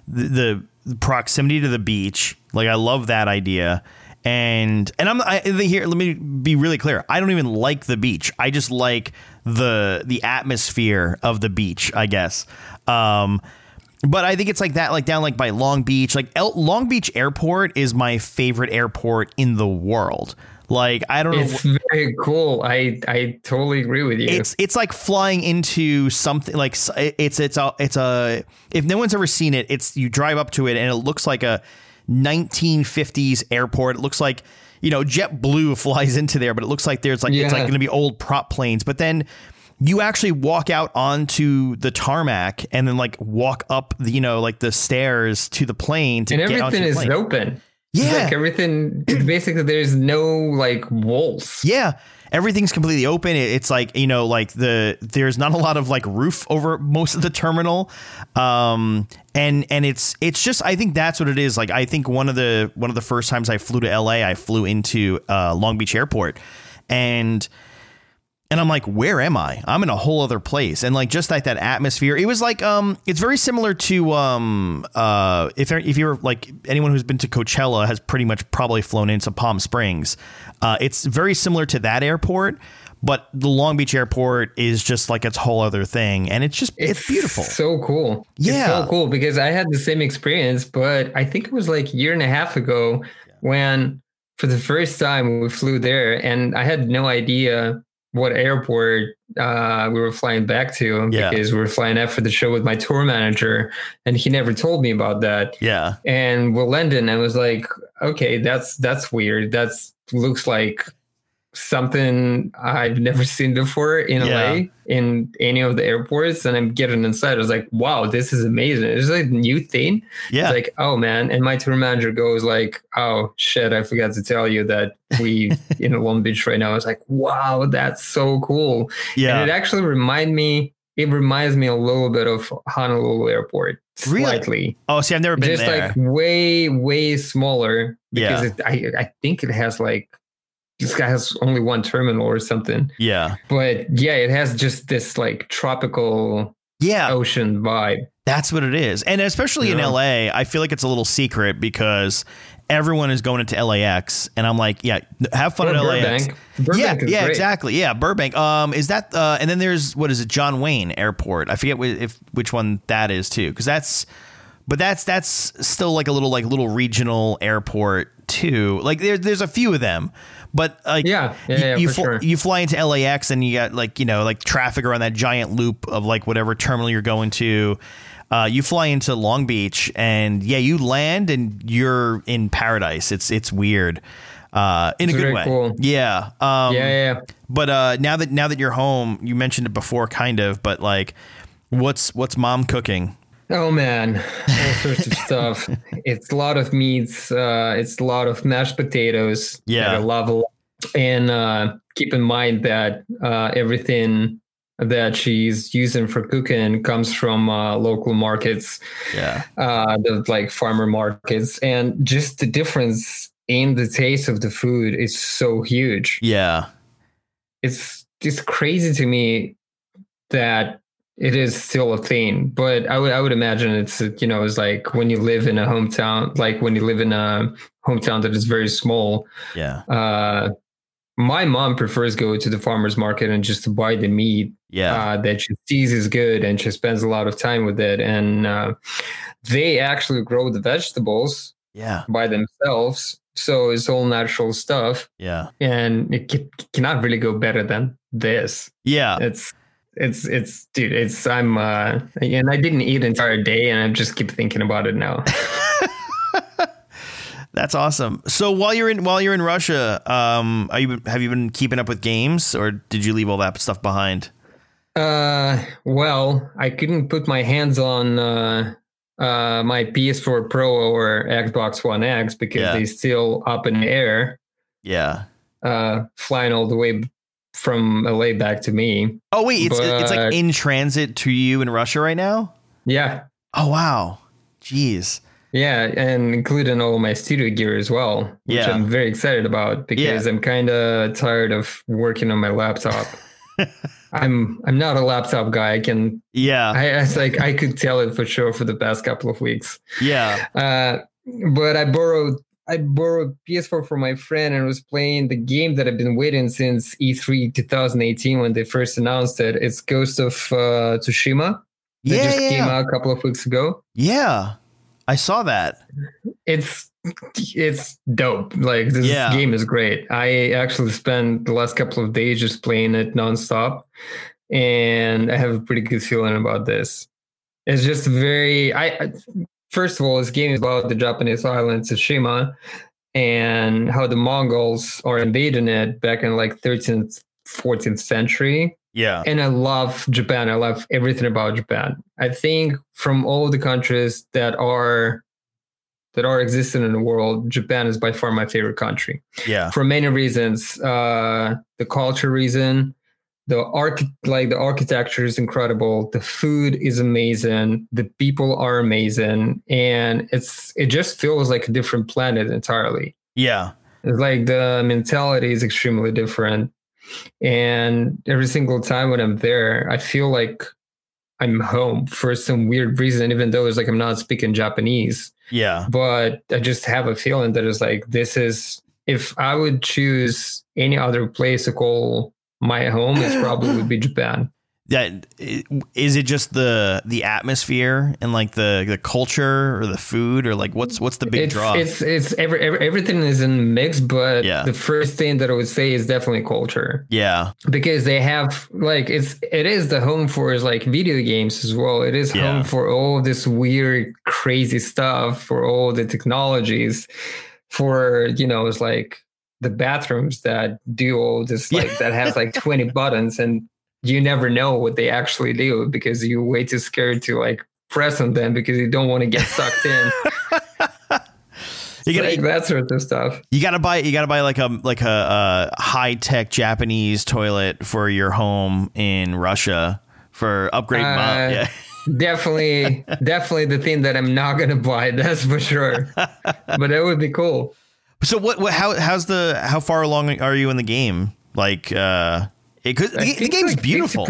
the proximity to the beach. Like I love that idea. And here, let me be really clear. I don't even like the beach. I just like the atmosphere of the beach, I guess. But I think it's like that, like down like by Long Beach, like Long Beach Airport is my favorite airport in the world. Like, I don't know. It's very cool. I totally agree with you. It's like flying into something like it's a if no one's ever seen it, it's you drive up to it and it looks like a 1950s airport. It looks like, you know, JetBlue flies into there, but it looks like there's like it's like going to be old prop planes. But then you actually walk out onto the tarmac and then like walk up, the stairs to the plane. And everything is open. Yeah, it's like everything. Basically, there's no like walls. Yeah. Everything's completely open. It's like, there's not a lot of like roof over most of the terminal. And it's just, I think that's what it is. Like, I think one of the first times I flew to LA, I flew into Long Beach Airport and I'm like, where am I? I'm in a whole other place. And like, just like that atmosphere, it was like, it's very similar to, if you're like anyone who's been to Coachella has pretty much probably flown into Palm Springs. It's very similar to that airport, But the Long Beach Airport is just like its whole other thing. And it's just, it's beautiful. So cool. Yeah. It's so cool because I had the same experience, but I think it was like a year and a half ago when for the first time we flew there and I had no idea what airport we were flying back to because we were flying after the show with my tour manager and he never told me about that. Yeah. And we'll land in, I was like, okay, that's weird. That's looks like something I've never seen before in LA in any of the airports. And I'm getting inside. I was like, wow, this is amazing. It's like a new thing. Yeah. It's like, oh man. And my tour manager goes like, oh shit, I forgot to tell you that we in Long Beach right now. I was like, wow, that's so cool. Yeah. And it actually reminds me a little bit of Honolulu Airport. Slightly. Really? Oh, see, I've never been just there. Just like way, way smaller because I think it has like, this guy has only one terminal or something. Yeah. But yeah, it has just this like tropical ocean vibe. That's what it is. And especially in LA, I feel like it's a little secret because everyone is going into LAX and I'm like, have fun at LAX. Burbank is great. Exactly. Yeah. Burbank. Is that, and then there's, what is it? John Wayne Airport. I forget which one that is too. Cause that's still like a little regional airport too. Like there's a few of them. But like, you fly into LAX and you got like, you know, like traffic around that giant loop of like whatever terminal you're going to. You fly into Long Beach and you land and you're in paradise. It's weird in it's a good way. Cool. Yeah. But now that you're home, you mentioned it before, kind of. But like, what's mom cooking? Oh man, all sorts of stuff. It's a lot of meats. It's a lot of mashed potatoes. Yeah, that I love a lot. And keep in mind that everything that she's using for cooking comes from local markets. Yeah, like farmer markets, and just the difference in the taste of the food is so huge. Yeah, it's crazy to me that it is still a thing, but I would imagine it's, you know, it's like when you live in a hometown, like when you live in a hometown that is very small. Yeah. My mom prefers go to the farmer's market and just to buy the meat that she sees is good. And she spends a lot of time with it. And they actually grow the vegetables by themselves. So it's all natural stuff. Yeah. And it cannot really go better than this. Yeah. It's and I didn't eat an entire day and I just keep thinking about it now. That's awesome. So while you're in Russia, have you been keeping up with games or did you leave all that stuff behind? Well, I couldn't put my hands on, my PS4 Pro or Xbox One X because they're still up in the air. Yeah. Flying all the way from LA back to me. Oh wait, it's like in transit to you in Russia right now? Yeah. Oh wow. Jeez. Yeah, and including all my studio gear as well, which I'm very excited about because I'm kind of tired of working on my laptop. I'm not a laptop guy. I can it's like I could tell it for sure for the past couple of weeks. Yeah. But I borrowed PS4 from my friend and was playing the game that I've been waiting since E3 2018 when they first announced it. It's Ghost of Tsushima. It just came out a couple of weeks ago. Yeah, I saw that. It's dope. Like this game is great. I actually spent the last couple of days just playing it nonstop, and I have a pretty good feeling about this. It's just very first of all, this game is about the Japanese island Tsushima and how the Mongols are invading it back in like 13th, 14th century. Yeah. And I love Japan. I love everything about Japan. I think from all the countries that are existing in the world, Japan is by far my favorite country. Yeah. For many reasons. The culture reason. The architecture is incredible. The food is amazing. The people are amazing, and it just feels like a different planet entirely. Yeah, it's like the mentality is extremely different, and every single time when I'm there, I feel like I'm home for some weird reason. Even though it's like I'm not speaking Japanese. Yeah, but I just have a feeling that it's like this is if I would choose any other place to call my home is probably would be Japan. That is it just the atmosphere and like the culture or the food or like what's the big draw? It's everything is in mix, but the first thing that I would say is definitely culture. Yeah, because they have like it is the home for like video games as well. It is home for all this weird, crazy stuff, for all the technologies, for it's like the bathrooms that do all this like that has like 20 buttons and. You never know what they actually do because you're way too scared to like press on them because you don't want to get sucked in. Like that sort of stuff. You gotta buy like a high tech Japanese toilet for your home in Russia for upgrade. Yeah. Definitely the thing that I'm not gonna buy. That's for sure. But that would be cool. So how far along are you in the game? Like. The game's like beautiful.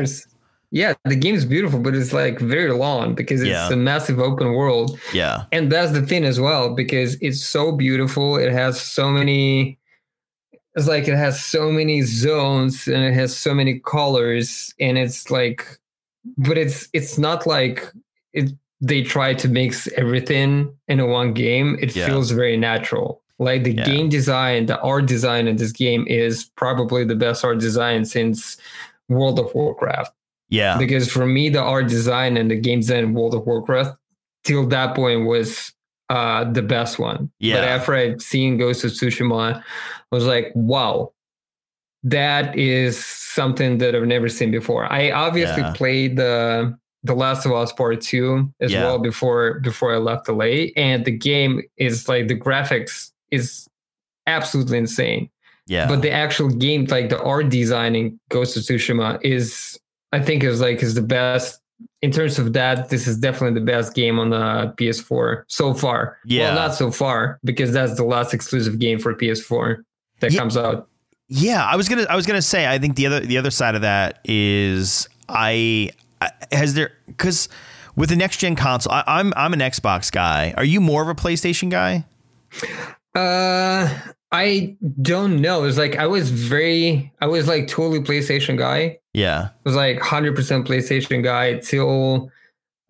Yeah, the game's beautiful, but it's like very long because it's a massive open world. Yeah. And that's the thing as well, because it's so beautiful. It has so many, it's like it has so many zones and it has so many colors. And it's like, but it's not like it. They try to mix everything in one game. It feels very natural. Like the game design, the art design in this game is probably the best art design since World of Warcraft. Yeah. Because for me, the art design and the game design in World of Warcraft till that point was the best one. Yeah. But after I've seen Ghost of Tsushima, I was like, wow, that is something that I've never seen before. I obviously played The Last of Us Part 2 as well before I left LA. And the game is like the graphics is absolutely insane. Yeah. But the actual game, like the art design in Ghost of Tsushima is, I think is the best in terms of that. This is definitely the best game on the PS4 so far. Yeah. Well, not so far because that's the last exclusive game for PS4 that comes out. Yeah. I was going to say, I think the other side of that is because with the next gen console, I'm an Xbox guy. Are you more of a PlayStation guy? I don't know. It's like I was like totally PlayStation guy. Yeah, I was like 100% PlayStation guy till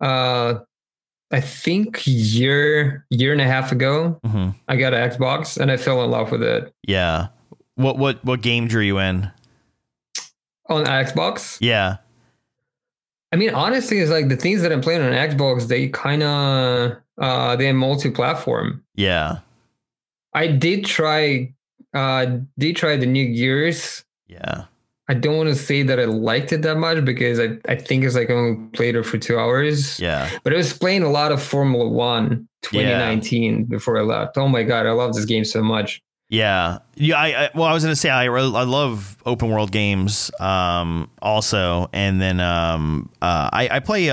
I think year and a half ago. Mm-hmm. I got an Xbox and I fell in love with it. Yeah. What game drew you in? On Xbox? Yeah. I mean, honestly, it's like the things that I'm playing on Xbox, they kind of, they're multi-platform. Yeah. I did try the new Gears. Yeah. I don't want to say that I liked it that much because I think it's like I only played it for 2 hours. Yeah. But I was playing a lot of Formula 1 2019 before I left. Oh my God, I love this game so much. Yeah. Yeah. I was going to say, I love open world games also. And then I play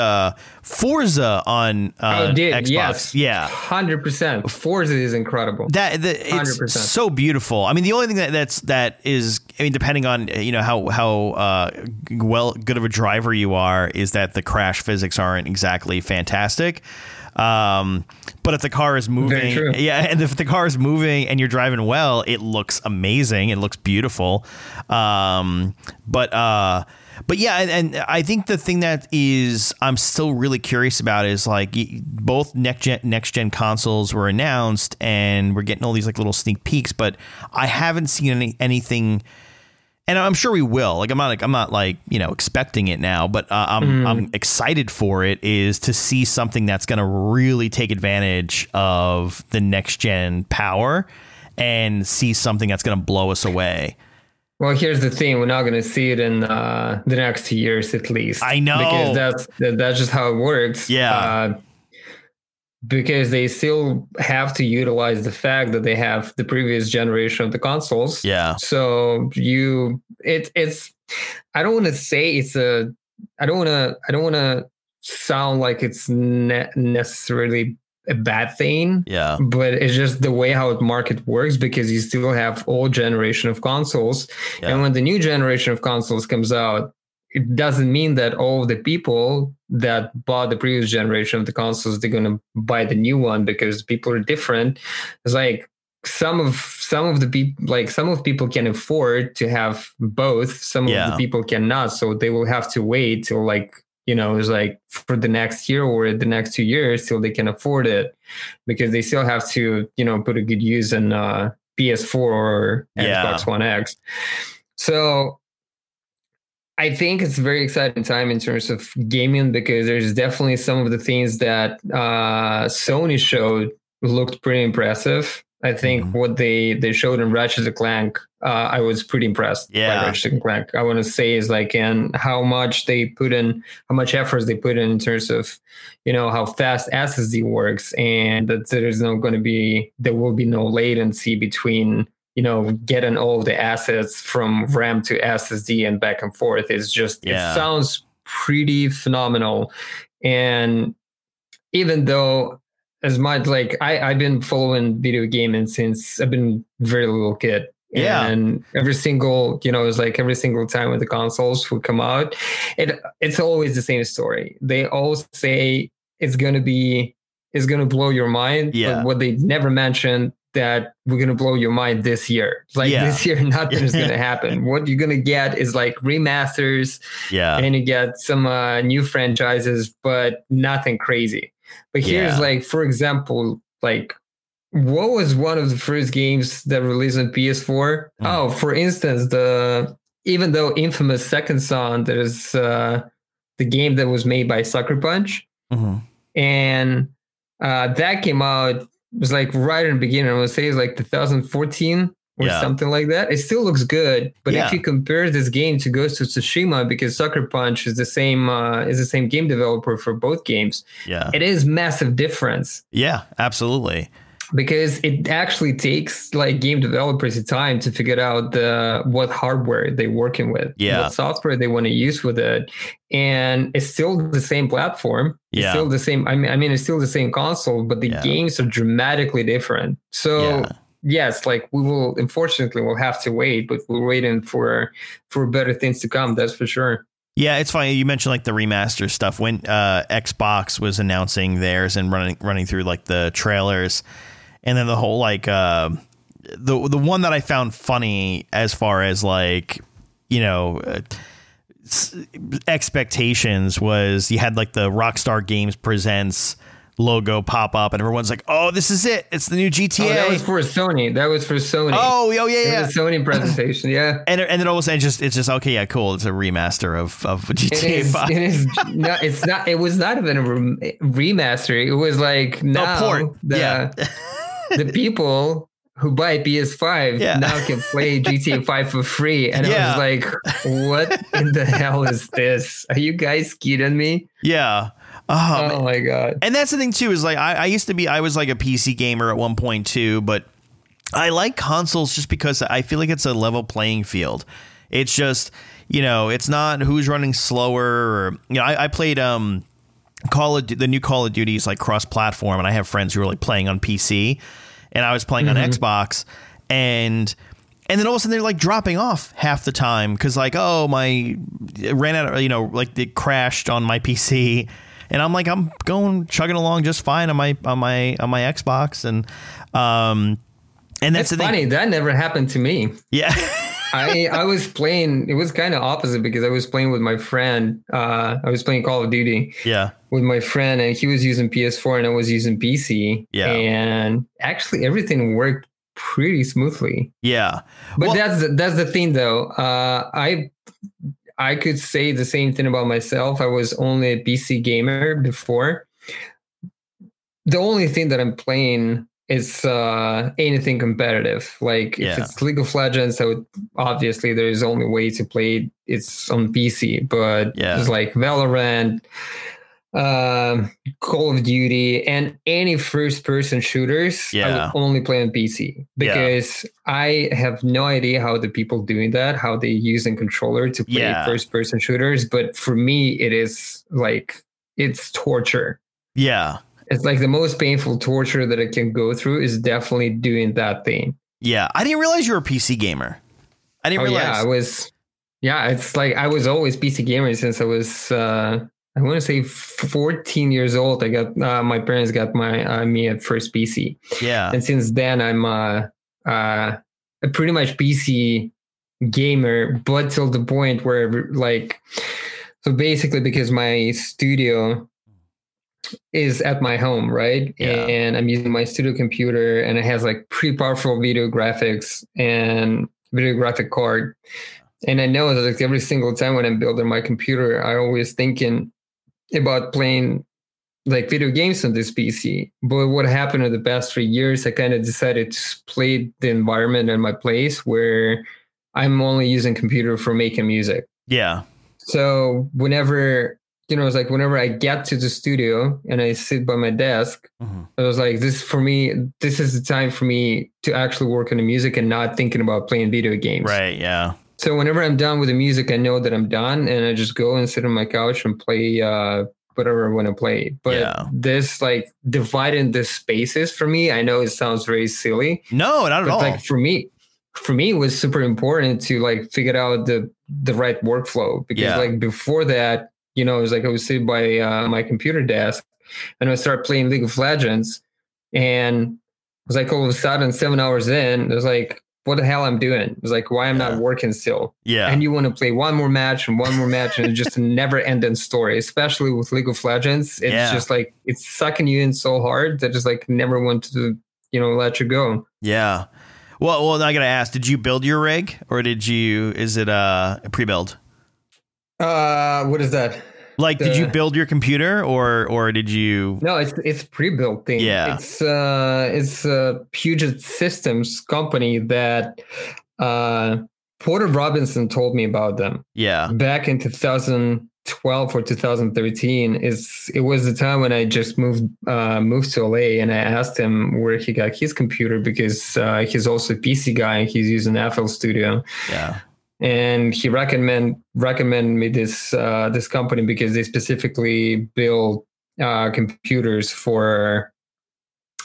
Forza on Xbox. Yes. Yeah. 100%. Forza is incredible. It's so beautiful. I mean, the only thing that is, depending on, how good of a driver you are, is that the crash physics aren't exactly fantastic. But if the car is moving, and you're driving well, it looks amazing. It looks beautiful. And I think the thing that is I'm still really curious about is like both next gen consoles were announced and we're getting all these like little sneak peeks, but I haven't seen anything. And I'm sure we will. Like I'm not expecting it now, but I'm excited for it. Is to see something that's going to really take advantage of the next gen power and see something that's going to blow us away. Well, here's the thing: we're not going to see it in the next years, at least. I know, because that's just how it works. Yeah. Because they still have to utilize the fact that they have the previous generation of the consoles. Yeah. So I don't want to sound like it's necessarily a bad thing. Yeah. But it's just the way how the market works, because you still have old generation of consoles. Yeah. And when the new generation of consoles comes out, it doesn't mean that all the people that bought the previous generation of the consoles, they're going to buy the new one, because people are different. It's like some of the people, like some of people can afford to have both. Some of the people cannot. So they will have to wait till like, you know, it's like for the next year or the next 2 years till they can afford it, because they still have to, you know, put a good use on PS4 or Xbox One X. So I think it's a very exciting time in terms of gaming, because there's definitely some of the things that Sony showed looked pretty impressive. I think what they showed in Ratchet & Clank, I was pretty impressed by Ratchet & Clank. I want to say is like, and how much they put in, how much efforts they put in terms of, you know, how fast SSD works, and that there's not going to be, there will be no latency between, you know, getting all the assets from RAM to SSD and back and forth. It's just, it sounds pretty phenomenal. And even though, as much like I've been following video gaming since I've been a very little kid. Yeah. And every single, you know, it's like every single time when the consoles would come out, it's always the same story. They all say it's going to blow your mind. Yeah. But what they never mentioned that we're going to blow your mind this year. Like this year, nothing's going to happen. What you're going to get is like remasters. Yeah. And you get some new franchises, but nothing crazy. But here's like, for example, like what was one of the first games that released on PS4? Oh, for instance, even though infamous Second Son, that is the game that was made by Sucker Punch. And that came out, it was like right in the beginning. I would say it's like 2014 or something like that. It still looks good. But if you compare this game to Ghost of Tsushima, because Sucker Punch is the same game developer for both games. Yeah. It is massive difference. Yeah, absolutely. Because it actually takes like game developers time to figure out what hardware they're working with, what software they want to use with it. And it's still the same platform. It's still the same. I mean, it's still the same console, but the games are dramatically different. So yes, like we will, unfortunately we'll have to wait, but we're waiting for better things to come. That's for sure. Yeah, it's funny. You mentioned like the remaster stuff when Xbox was announcing theirs and running through like the trailers. And then the whole like the one that I found funny as far as like, you know, expectations was you had like the Rockstar Games Presents logo pop up and everyone's like, oh, this is it. It's the new GTA. Oh, that was for Sony. Oh, yeah. Sony presentation. Yeah. And then all of a sudden it's just, okay, yeah, cool. It's a remaster of GTA 5. It was not even a remaster. It was like now port. The people who buy PS5 now can play GTA 5 for free. And I was like, what in the hell is this? Are you guys kidding me? Yeah. Oh my God. And that's the thing, too, is like I was like a PC gamer at one point, too. But I like consoles just because I feel like it's a level playing field. It's just, you know, it's not who's running slower. Or, you know, I played the new Call of Duty is like cross platform. And I have friends who are like playing on PC and I was playing on Xbox and then all of a sudden they're like dropping off half the time because like, oh, it ran out of, you know, like it crashed on my PC. And I'm like, I'm chugging along just fine on my Xbox. And that's funny. That never happened to me. Yeah. I was playing. It was kind of opposite because I was playing with my friend. I was playing Call of Duty. Yeah. With my friend, and he was using PS4 and I was using PC. Yeah. And actually everything worked pretty smoothly. Yeah. But that's the thing, though. I could say the same thing about myself. I was only a PC gamer before. The only thing that I'm playing is anything competitive. Like if it's League of Legends, I would obviously there's only way to play it's on PC. But it's like Valorant, Call of Duty, and any first-person shooters, I would only play on PC because I have no idea how the people doing that, how they use a controller to play first-person shooters. But for me, it is like it's torture. Yeah, it's like the most painful torture that I can go through is definitely doing that thing. Yeah, I didn't realize you were a PC gamer. I didn't realize. Yeah, I was. Yeah, it's like I was always PC gamer since I was. I want to say 14 years old, I got my parents got me a first PC. Yeah. And since then, I'm a pretty much PC gamer, but till the point where like, so basically because my studio is at my home, right? Yeah. And I'm using my studio computer and it has like pretty powerful video graphics and video graphic card. And I know that like every single time when I'm building my computer, I always thinking about playing like video games on this PC. But what happened in the past 3 years, I kind of decided to play the environment in my place where I'm only using computer for making music. Yeah. So whenever, you know, it's like whenever I get to the studio and I sit by my desk, mm-hmm. I was like, this for me, this is the time for me to actually work on the music and not thinking about playing video games. Right. Yeah. So whenever I'm done with the music, I know that I'm done and I just go and sit on my couch and play whatever I want to play. But yeah. This like dividing the spaces for me, I know it sounds very silly. No, not at all. Like for me, it was super important to like figure out the right workflow because like before that, you know, it was like I would sit by my computer desk and I start playing League of Legends and it was like all of a sudden 7 hours in, it was like, what the hell I'm doing? It's like, why I'm not working still. Yeah. And you want to play one more match and it's just a never ending story, especially with League of Legends. It's just like, it's sucking you in so hard that just like never want to, you know, let you go. Yeah. Well, I got to ask, did you build your rig or is it a pre-build? What is that? Like, did you build your computer or did you? No, it's pre-built thing. Yeah. It's a Puget Systems company that Porter Robinson told me about them. Yeah. Back in 2012 or 2013 it was the time when I just moved to LA and I asked him where he got his computer because he's also a PC guy and he's using FL Studio. Yeah. And he recommended me this company because they specifically build computers for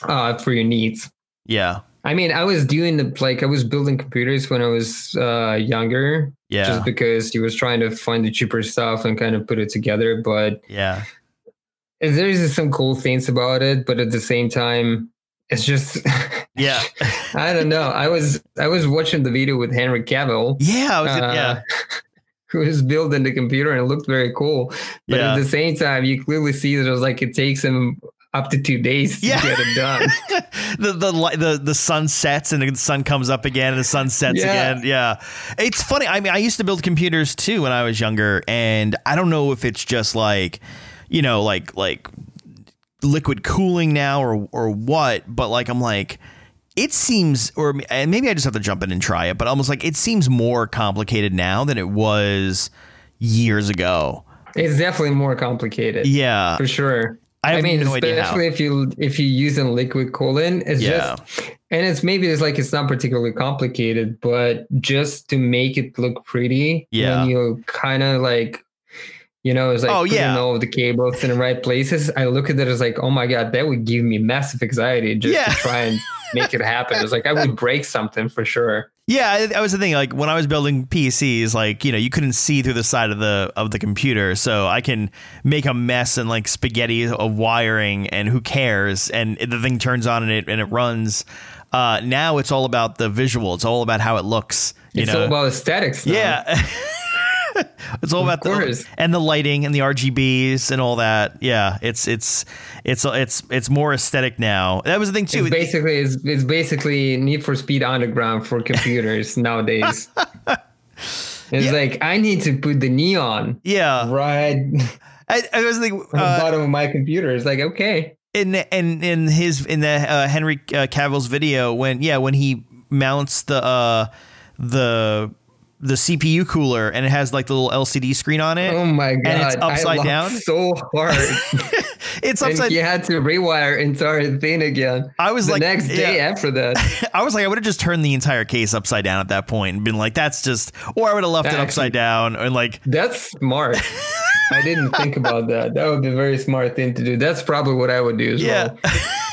your needs. Yeah, I mean, I was doing I was building computers when I was younger. Yeah, just because he was trying to find the cheaper stuff and kind of put it together. But yeah, there's some cool things about it, but at the same time. It's just, yeah, I don't know. I was watching the video with Henry Cavill. Yeah. Who was building the computer and it looked very cool. But at the same time, you clearly see that it was like, it takes him up to 2 days to get it done. The sun sets and the sun comes up again and the sun sets again. Yeah. It's funny. I mean, I used to build computers too when I was younger and I don't know if it's just like, you know, like liquid cooling now or what, but like I'm like it seems, or and maybe I just have to jump in and try it, but almost like it seems more complicated now than it was years ago. It's definitely more complicated. Yeah, for sure. I mean, no, especially if you using liquid cooling, it's just, and it's maybe it's like it's not particularly complicated, but just to make it look pretty, when you kind of like, you know, it's like putting all of the cables in the right places. I look at it as like, oh my God, that would give me massive anxiety just to try and make it happen. It's like I would break something for sure. Yeah, that was the thing. Like when I was building PCs, like, you know, you couldn't see through the side of the computer. So I can make a mess and like spaghetti of wiring and who cares? And the thing turns on and it runs. Now it's all about the visual. It's all about how it looks. It's all about aesthetics now. Yeah. It's all about the and the lighting and the RGBs and all that. Yeah, it's more aesthetic now. That was the thing too. It's basically Need for Speed Underground for computers nowadays. It's like I need to put the neon. Yeah, right. I was like on the bottom of my computer. It's like okay. In the Henry Cavill's video when he mounts the CPU cooler and it has like the little LCD screen on it. Oh my God. And it's upside down. So hard. It's upside down. You had to rewire entire thing again. I was like the next day after that. I was like, I would have just turned the entire case upside down at that point and been like, that's just, or I would have left it upside down and like, that's smart. I didn't think about that. That would be a very smart thing to do. That's probably what I would do as well.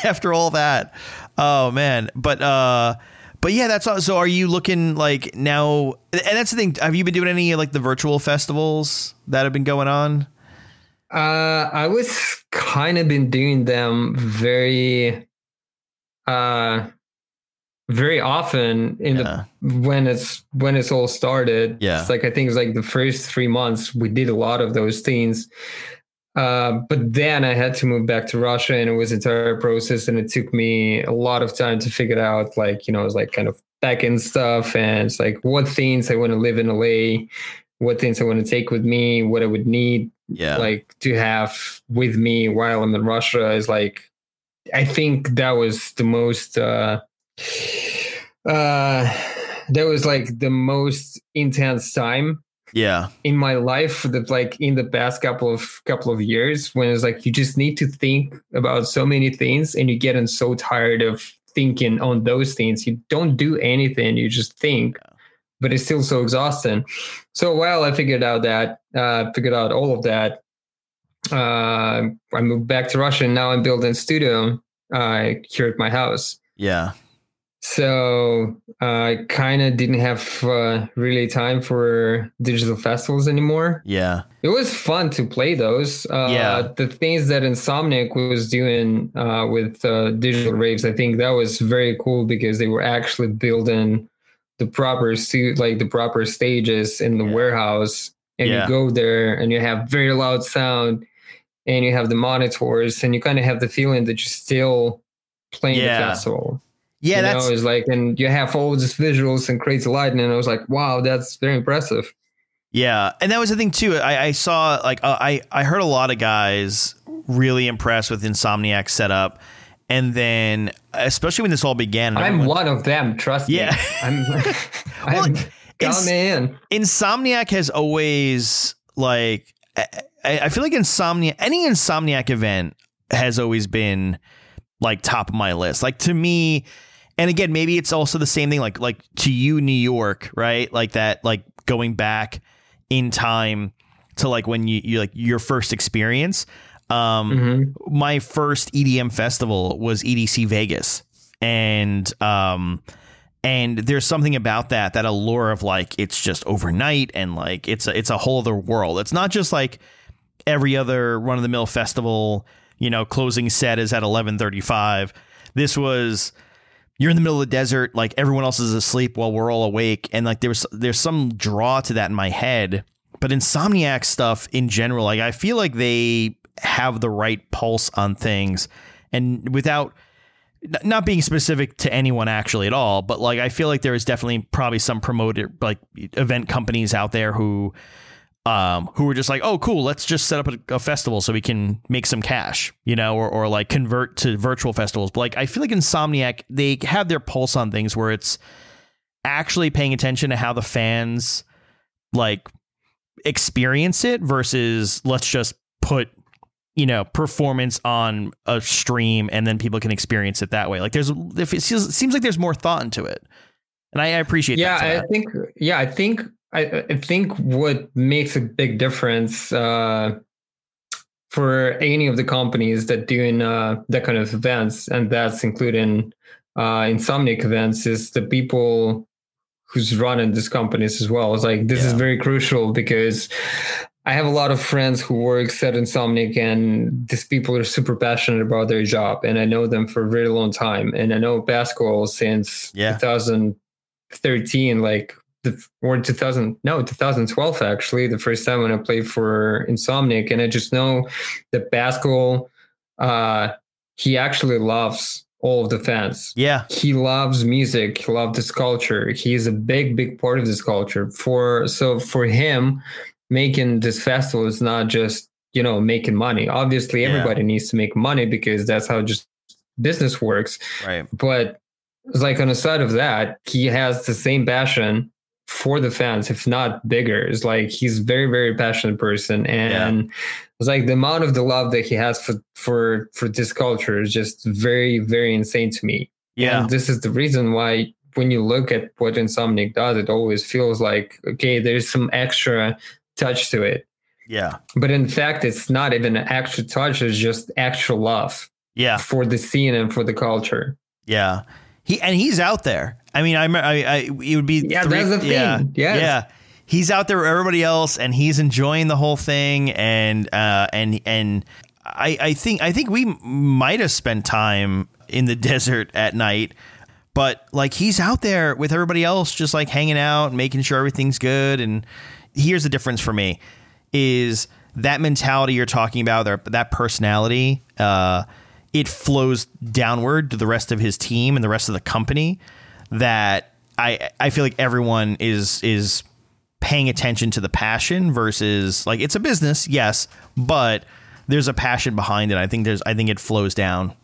After all that. Oh man. But yeah, that's all. So are you looking like now? And that's the thing. Have you been doing any like the virtual festivals that have been going on? I was kind of been doing them very often in the when it's all started. Yeah, it's like I think it's like the first 3 months we did a lot of those things. But then I had to move back to Russia, and it was an entire process, and it took me a lot of time to figure out, like, you know, it's like kind of back end stuff, and it's like what things I want to live in LA, what things I want to take with me, what I would need, like to have with me while I'm in Russia. Is like, I think that was the most, that was like the most intense time. Yeah, in my life, that like in the past couple of years, when it's like you just need to think about so many things, and you're getting so tired of thinking on those things. You don't do anything; you just think, but it's still so exhausting. So while I figured out all of that, I moved back to Russia, and now I'm building a studio here at my house. Yeah. So I kind of didn't have really time for digital festivals anymore. Yeah. It was fun to play those. The things that Insomniac was doing with digital raves, I think that was very cool because they were actually building the proper suit, like the proper stages in the warehouse. And you go there and you have very loud sound and you have the monitors and you kind of have the feeling that you're still playing the festival. Yeah, that's like, and you have all of these visuals and crazy lighting, and I was like, wow, that's very impressive. Yeah, and that was the thing too. I saw like I heard a lot of guys really impressed with Insomniac's setup, and then especially when this all began. I'm one of them. Trust me. Insomniac has always like I feel like any Insomniac event has always been like top of my list. Like to me, and again, maybe it's also the same thing, like to you, New York, right? Like that, like going back in time to like when you like your first experience. My first EDM festival was EDC Vegas. And there's something about that allure of like, it's just overnight. And like, it's a whole other world. It's not just like every other run of the mill festival, you know, closing set is at 11:35. This was, you're in the middle of the desert, like everyone else is asleep while we're all awake. And like there's some draw to that in my head. But Insomniac stuff in general, like I feel like they have the right pulse on things. And without not being specific to anyone actually at all, but like I feel like there is definitely probably some promoter, like event companies out there who were just like, oh, cool, let's just set up a festival so we can make some cash, you know, or like convert to virtual festivals. But like, I feel like Insomniac, they have their pulse on things where it's actually paying attention to how the fans like experience it versus let's just put, you know, performance on a stream and then people can experience it that way. Like it seems like there's more thought into it. And I appreciate that. I think what makes a big difference for any of the companies that doing that kind of events, and that's including Insomniac events, is the people who's running these companies as well. It's like, this is very crucial because I have a lot of friends who work at Insomniac, and these people are super passionate about their job. And I know them for a very long time. And I know Pascal since 2013, like, or 2012 actually, the first time when I played for Insomniac, and I just know that Pascal, he actually loves all of the fans. Yeah, he loves music, he loves this culture. He is a big part of this culture. For him, making this festival is not just, you know, making money. Obviously, everybody needs to make money because that's how just business works. Right, but it's like on the side of that, he has the same passion for the fans, if not bigger. It's like he's a very, very passionate person, and it's like the amount of the love that he has for this culture is just very, very insane to me. Yeah, and this is the reason why when you look at what Insomniac does, it always feels like, okay, there's some extra touch to it. Yeah, but in fact, it's not even an extra touch; it's just extra love. Yeah, for the scene and for the culture. Yeah, he's out there. I mean, it would be that's the thing. Yeah. Yes. Yeah. he's out there with everybody else, and he's enjoying the whole thing. And I think we might have spent time in the desert at night, but like he's out there with everybody else, just like hanging out and making sure everything's good. And here's the difference for me is that mentality you're talking about, that personality, it flows downward to the rest of his team and the rest of the company, that I feel like everyone is paying attention to the passion versus like it's a business. Yes. But there's a passion behind it. I think it flows down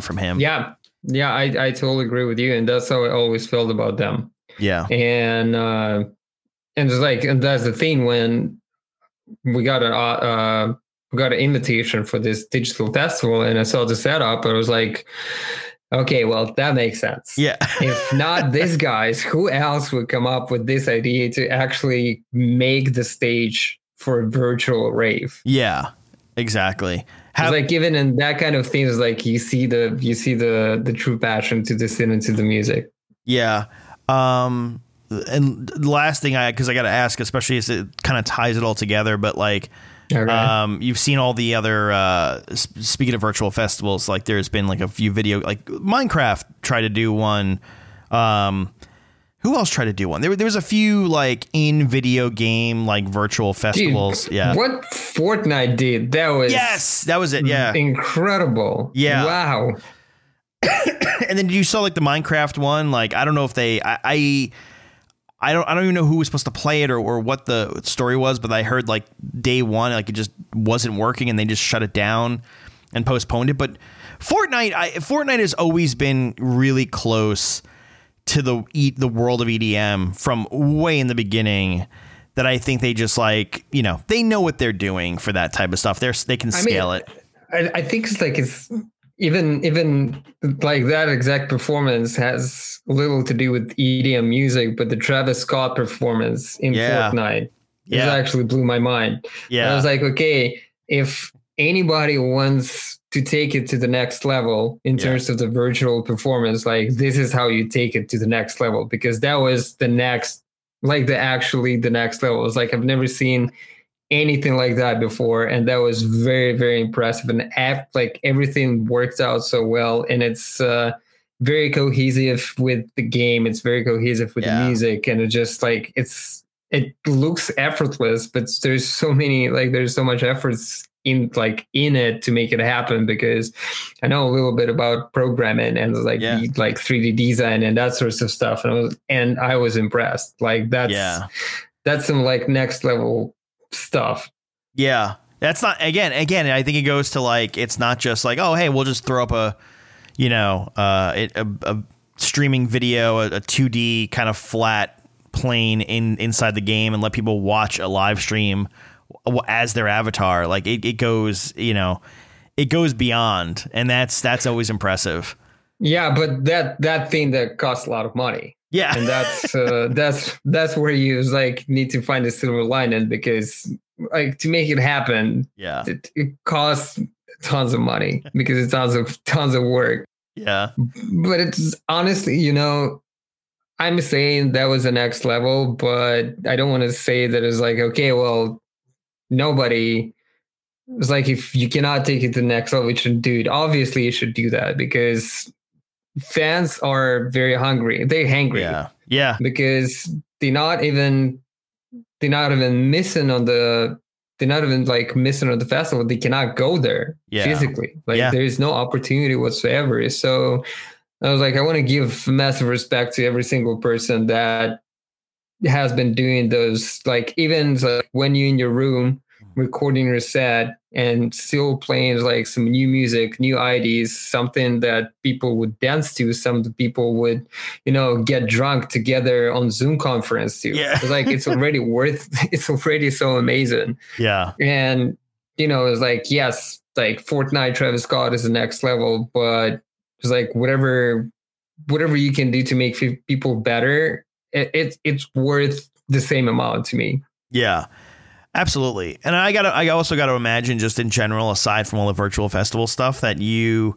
from him. Yeah. Yeah. I totally agree with you. And that's how I always felt about them. Yeah. And it's like, and that's the thing, when we got an invitation for this digital festival and I saw the setup, I was like, okay, well, that makes sense. Yeah. If not these guys, who else would come up with this idea to actually make the stage for a virtual rave? Yeah, exactly. It's like even in that kind of thing, it's like you see the true passion to this and to the music. Yeah. And the last thing because I got to ask, especially as it kind of ties it all together, but like, okay. You've seen all the other speaking of virtual festivals, like there's been like a few video, like Minecraft tried to do one. Who else tried to do one? There was a few like in video game like virtual festivals. Dude, yeah. What Fortnite did, that was it. Yeah. Incredible. Yeah. Wow. And then you saw like the Minecraft one. Like I don't know if they I don't even know who was supposed to play it or what the story was, but I heard like day one, like it just wasn't working and they just shut it down and postponed it. But Fortnite has always been really close to the world of EDM from way in the beginning, that I think they just like, you know, they know what they're doing for that type of stuff. They can scale it. I think it's like it's. Even like that exact performance has little to do with EDM music, but the Travis Scott performance in Fortnite actually blew my mind. Yeah. And I was like, okay, if anybody wants to take it to the next level in terms of the virtual performance, like this is how you take it to the next level, because that was the next, like the next level. It was like, I've never seen anything like that before, and that was very, very impressive. And like everything worked out so well, and it's very cohesive with the game. It's very cohesive with the music, and it just like it looks effortless, but there's so many there's so much efforts in it to make it happen. Because I know a little bit about programming and like 3D design and that sort of stuff, and I was impressed. Like that's some like next level stuff. Yeah, that's not again I think it goes to like, it's not just like, oh hey, we'll just throw up a, you know, a streaming video, a 2D kind of flat plane inside the game and let people watch a live stream as their avatar. Like it goes, you know, it goes beyond, and that's always impressive. Yeah, but that thing that costs a lot of money. Yeah. And that's where you like need to find a silver lining, because like to make it happen, it costs tons of money because it's tons of work. Yeah. But it's honestly, you know, I'm saying that was the next level, but I don't want to say that it's like, okay, well, nobody. It's like, if you cannot take it to the next level, you should do it. Obviously you should do that, because fans are very hungry. They're hangry. Yeah. Because they're not even missing on the festival. They cannot go there physically. Like there is no opportunity whatsoever. So I was like, I want to give massive respect to every single person that has been doing those. Like even like when you're in your room recording your set and still playing like some new music, new IDs, something that people would dance to, some people would, you know, get drunk together on Zoom conference too. Yeah. It's like it's already so amazing. Yeah. And you know, it's like, yes, like Fortnite, Travis Scott is the next level, but it's like whatever you can do to make people better, it's worth the same amount to me. Yeah. Absolutely. And I also got to imagine, just in general, aside from all the virtual festival stuff, that you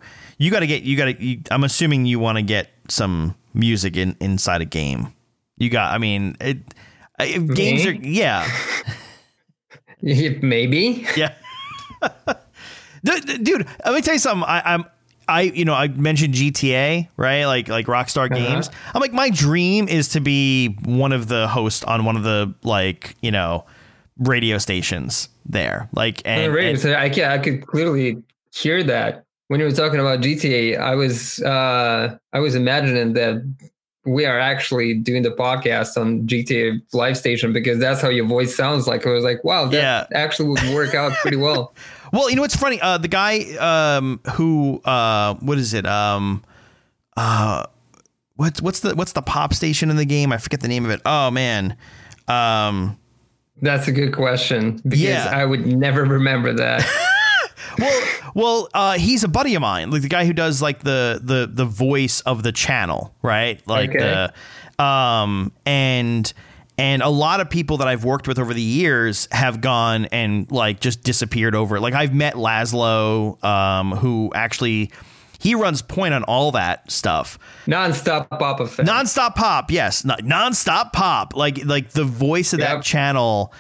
got to I'm assuming you want to get some music inside a game. I mean, it, Games are, yeah. Maybe. Yeah. Dude, let me tell you something. I mentioned GTA, right? Like Rockstar Games. I'm like, my dream is to be one of the hosts on one of the, like, you know, radio stations there. Like, and I could clearly hear that when you were talking about GTA. I was imagining that we are actually doing the podcast on GTA Live Station, because that's how your voice sounds like. I was like, wow, that actually would work out pretty well. Well, you know what's funny? The guy what's the pop station in the game? I forget the name of it. Oh man, that's a good question, because I would never remember that. Well, he's a buddy of mine, like the guy who does like the voice of the channel, right? Like And a lot of people that I've worked with over the years have gone and like just disappeared over it. Like I've met Laszlo, who actually he runs point on all that stuff. Nonstop pop effect. Nonstop pop. Yes. Nonstop pop. Like the voice of that channel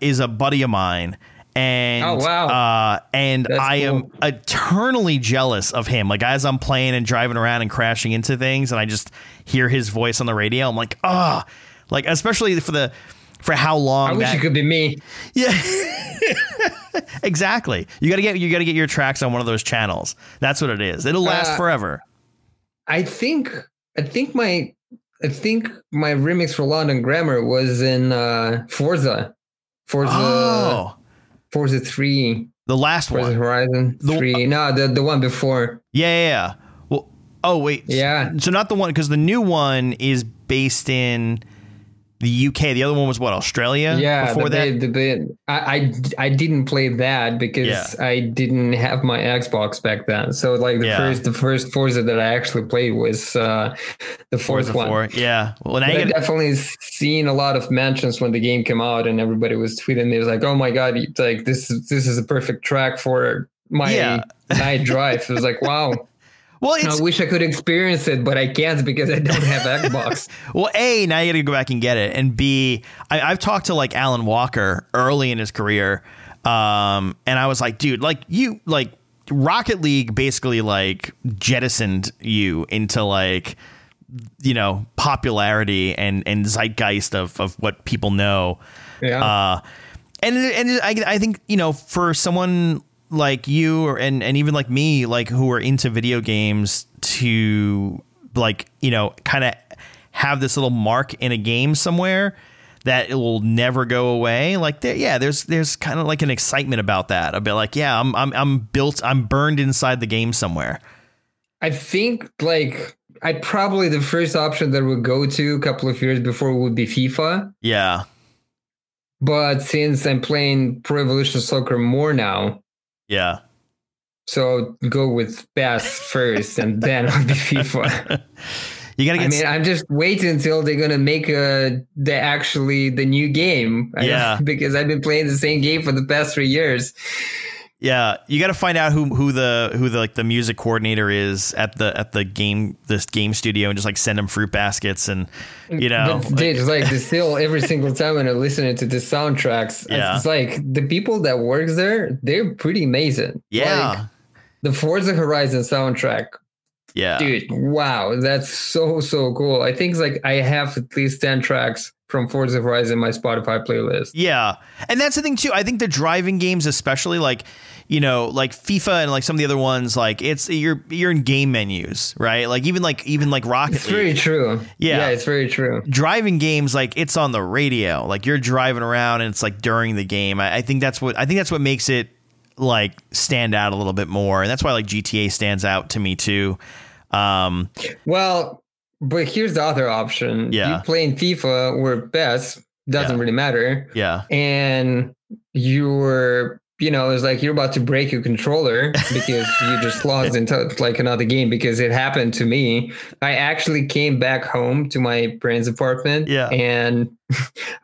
is a buddy of mine. And I am eternally jealous of him. Like as I'm playing and driving around and crashing into things and I just hear his voice on the radio, I'm like, ah. Like, especially for how long. I wish it could be me. Yeah, exactly. You got to get your tracks on one of those channels. That's what it is. It'll last forever. I think my remix for London Grammar was in Forza. Oh. Forza 3. The last Forza one. Forza Horizon 3. The one before. Yeah. Well, oh wait. Yeah. So not the one, because the new one is based in the UK. The other one was what, Australia? Yeah. Before that, I didn't play that because I didn't have my Xbox back then. So like the first Forza that I actually played was the fourth one. Yeah. Well, I definitely seen a lot of mentions when the game came out, and everybody was tweeting. It was like, oh my god, like this is a perfect track for my night drive. It was like, wow. Well, I wish I could experience it, but I can't because I don't have Xbox. Well, A, now you got to go back and get it. And B, I've talked to like Alan Walker early in his career. And I was like, dude, like you, like Rocket League basically like jettisoned you into like, you know, popularity and zeitgeist of what people know. Yeah. And I think, you know, for someone like you and even like me, like who are into video games, to like, you know, kind of have this little mark in a game somewhere that it will never go away. Like there's kind of like an excitement about that. I'll be like, yeah, I'm burned inside the game somewhere. I think like I'd probably the first option that would go to a couple of years before would be FIFA. Yeah. But since I'm playing Pro Evolution Soccer more now, yeah. So go with PES first and then on the FIFA. You gotta get I'm just waiting until they're gonna make the new game. Yeah. Because I've been playing the same game for the past 3 years. Yeah, you gotta find out who the music coordinator is at the game, this game studio, and just like send them fruit baskets and, you know. But it's like they still every single time when I'm listening to the soundtracks, it's like the people that work there, they're pretty amazing. Yeah. Like, the Forza Horizon soundtrack. Yeah. Dude, wow, that's so cool. I think it's like I have at least 10 tracks from Forza Horizon in my Spotify playlist. Yeah. And that's the thing too. I think the driving games, especially like, you know, like FIFA and like some of the other ones, like it's you're in game menus, right? Like even like Rocket League. It's very true. Yeah, it's very true. Driving games, like it's on the radio. Like you're driving around and it's like during the game. I think that's what makes it like stand out a little bit more. And that's why like GTA stands out to me too. But here's the other option. Yeah. You playing FIFA or PES, doesn't really matter. Yeah. And you're, you know, it's like you're about to break your controller because you just lost into like another game, because it happened to me. I actually came back home to my parents' apartment. Yeah. And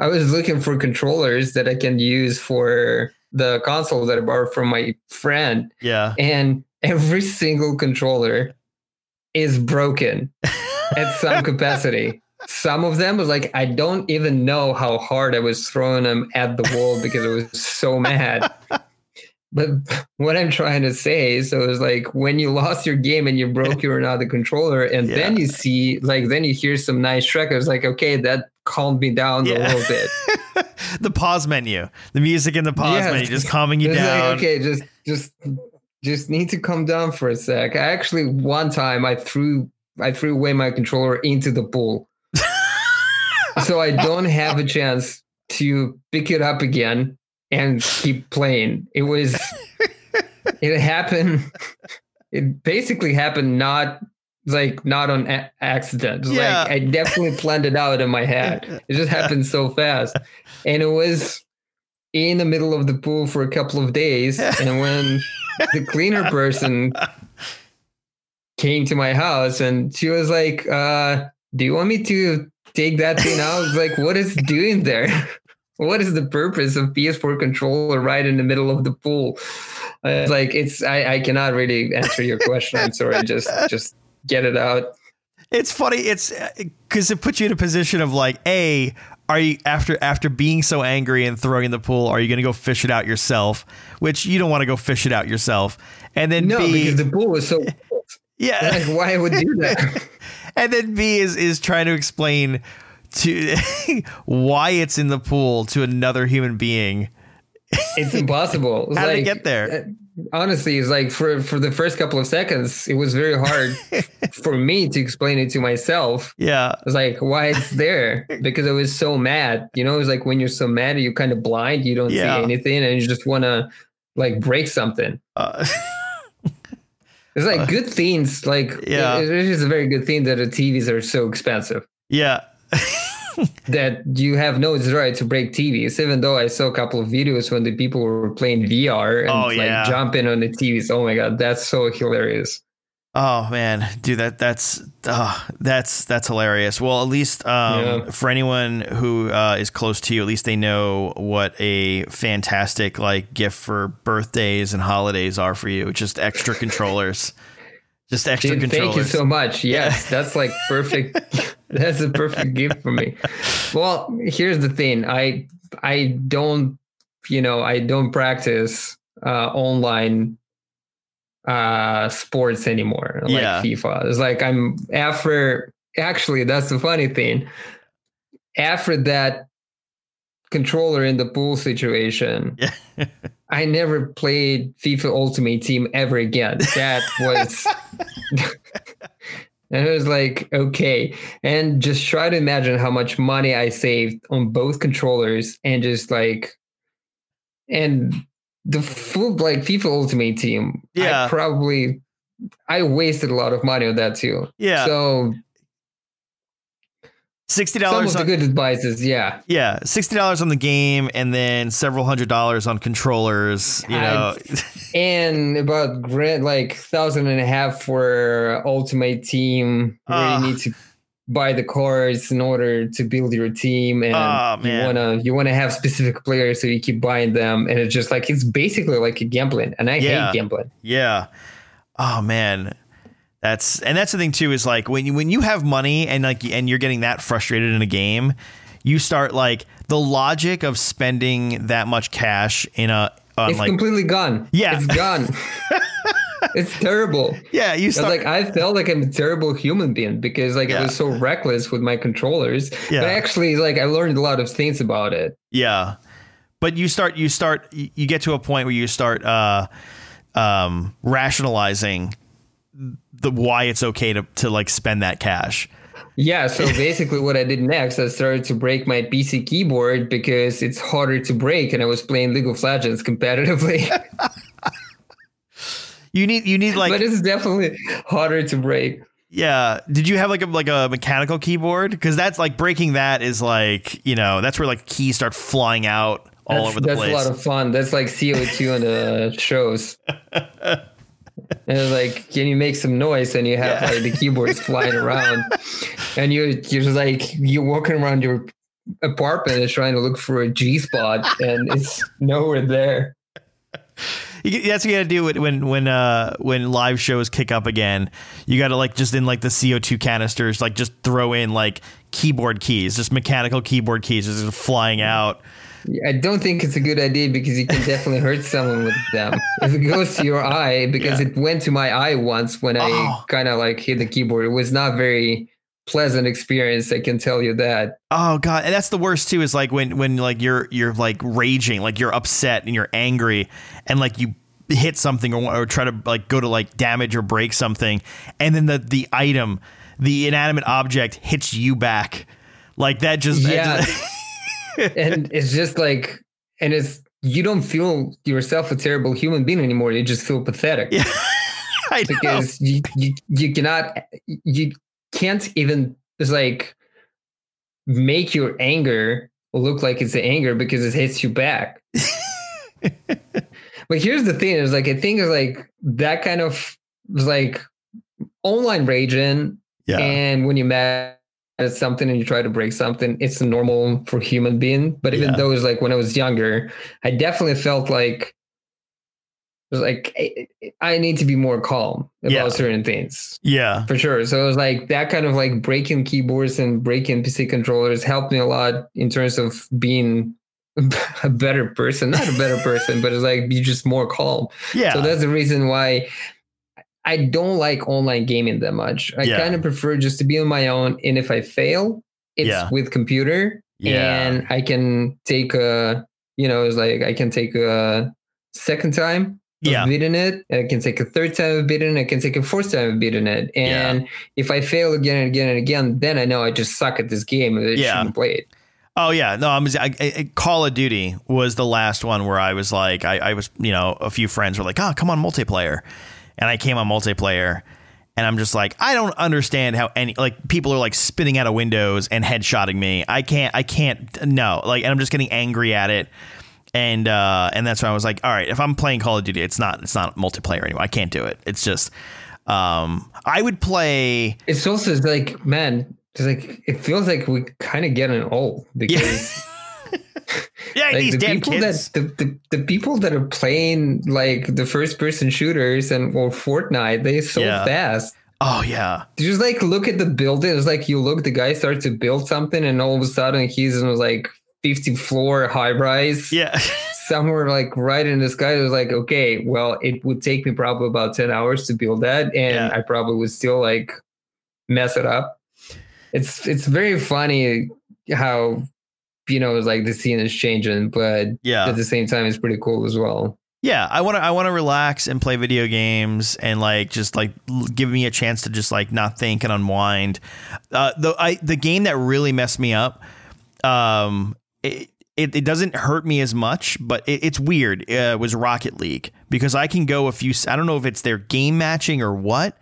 I was looking for controllers that I can use for the console that I borrowed from my friend. Yeah. And every single controller is broken at some capacity. Some of them was like, I don't even know how hard I was throwing them at the wall because I was so mad. But what I'm trying to say, so it's like when you lost your game and you broke your another controller, and then you see, like, then you hear some nice track. I was like, okay, that calmed me down a little bit. The pause menu, the music in the pause menu, just calming you down. Like, okay, just need to calm down for a sec. I actually one time I threw away my controller into the pool, so I don't have a chance to pick it up again and keep playing. It basically happened not on accident. Yeah. Like I definitely planned it out in my head. It just happened so fast. And it was in the middle of the pool for a couple of days. And when the cleaner person came to my house and she was like, do you want me to take that thing out? I was like, what is it doing there? What is the purpose of PS4 controller right in the middle of the pool? I cannot really answer your question. I'm sorry. Just get it out. It's funny. It's because it puts you in a position of like, A, are you after being so angry and throwing in the pool, are you going to go fish it out yourself? Which you don't want to go fish it out yourself. And then no, because the pool was so cold. Yeah. Like, why would you do that? And then B is trying to explain to why it's in the pool to another human being. It's impossible. It's how did it get there? Honestly, it's like for the first couple of seconds, it was very hard for me to explain it to myself. Yeah. I was like, why it's there? Because I was so mad. You know, it's like when you're so mad, you're kind of blind. You don't see anything and you just want to like break something. It's like good things. Like, it is a very good thing that the TVs are so expensive. Yeah. That you have no right to break TVs, even though I saw a couple of videos when the people were playing VR and jumping on the TVs. Oh my god, that's so hilarious. Oh man, dude, that's hilarious. Well, at least for anyone who is close to you, at least they know what a fantastic like gift for birthdays and holidays are for you. Just extra controllers. Just extra controllers. Thank you so much. Yes, that's like perfect. That's a perfect gift for me. Well, here's the thing. I don't practice online sports anymore. Like FIFA. It's like I'm after. Actually, that's the funny thing. After that controller in the pool situation, I never played FIFA Ultimate Team ever again. That was. And it was like, okay. And just try to imagine how much money I saved on both controllers and just like, and the full like FIFA Ultimate Team. Yeah. I wasted a lot of money on that too. Yeah. So $60. Some of the good advices, yeah. Yeah, $60 on the game and then several $100s on controllers, you know. And about $1,500 for Ultimate Team where you need to buy the cards in order to build your team and you wanna have specific players so you keep buying them and it's just like it's basically like a gambling and I hate gambling. Yeah. Oh man. That's the thing too, is like when you have money and like, and you're getting that frustrated in a game, you start like the logic of spending that much cash in it's like, completely gone. Yeah. It's gone. It's terrible. Yeah. You start like, I felt like I'm a terrible human being because like I was so reckless with my controllers, but actually like I learned a lot of things about it. Yeah. But you get to a point where you start, rationalizing why it's okay to like spend that cash. Yeah. So basically what I did next, I started to break my PC keyboard because it's harder to break. And I was playing League of Legends competitively. You need like, but it's definitely harder to break. Yeah. Did you have like a mechanical keyboard? Cause that's like breaking that is like, you know, that's where like keys start flying out all over the place. That's a lot of fun. That's like CO2 on the shows. And it's like, can you make some noise? And you have like the keyboards flying around, and you're just like you're walking around your apartment and trying to look for a G spot, and it's nowhere there. That's what you got to do when live shows kick up again. You got to like just in like the CO2 canisters, like just throw in like keyboard keys, just mechanical keyboard keys, just flying out. I don't think it's a good idea because you can definitely hurt someone with them. If it goes to your eye, because it went to my eye once when I kind of like hit the keyboard. It was not very pleasant experience, I can tell you that. Oh God. And that's the worst too, is like when like you're like raging, like you're upset and you're angry and like you hit something or try to like go to like damage or break something. And then the inanimate object hits you back like that. And it's just like, and it's, you don't feel yourself a terrible human being anymore. You just feel pathetic. Yeah, because you can't even just like make your anger look like it's anger because it hits you back. But here's the thing, is like, I think it's like that kind of like online raging. Yeah. And when you're mad at something and you try to break something, it's normal for human being. But even though it's like when I was younger, I definitely felt like it was like I need to be more calm about certain things. Yeah, for sure. So it was like that kind of like breaking keyboards and breaking PC controllers helped me a lot in terms of being a better person, not a better person, but it's like you're just more calm. Yeah. So that's the reason why I don't like online gaming that much. I kind of prefer just to be on my own. And if I fail, it's with computer and I can take a, you know, it's like I can take a second time of beating it. And I can take a third time of beating it. I can take a fourth time of beating it. And if I fail again and again and again, then I know I just suck at this game and I shouldn't play it. Oh yeah, no. Call of Duty was the last one where I was like, I was, you know, a few friends were like, oh, come on multiplayer. And I came on multiplayer and I'm just like, I don't understand how any like people are like spinning out of windows and headshotting me. I can't. No. Like, and I'm just getting angry at it. And that's why I was like, all right, if I'm playing Call of Duty, it's not multiplayer anymore. I can't do it. It's just I would play. It's also like, man, it's like it feels like we kind of getting old because. Yeah, like these damn kids. The people that are playing like the first person shooters and or Fortnite, they're so fast. Oh yeah. You just like look at the building. It's like you look, the guy starts to build something and all of a sudden he's in like 50 floor high rise. Yeah. Somewhere like right in the sky. It was like, okay, well, it would take me probably about 10 hours to build that and I probably would still like mess it up. It's very funny how, you know, it's like the scene is changing, but at the same time, it's pretty cool as well. Yeah, I want to relax and play video games and like just like give me a chance to just like not think and unwind. The game that really messed me up, it doesn't hurt me as much, but it's weird. It was Rocket League because I can go I don't know if it's their game matching or what,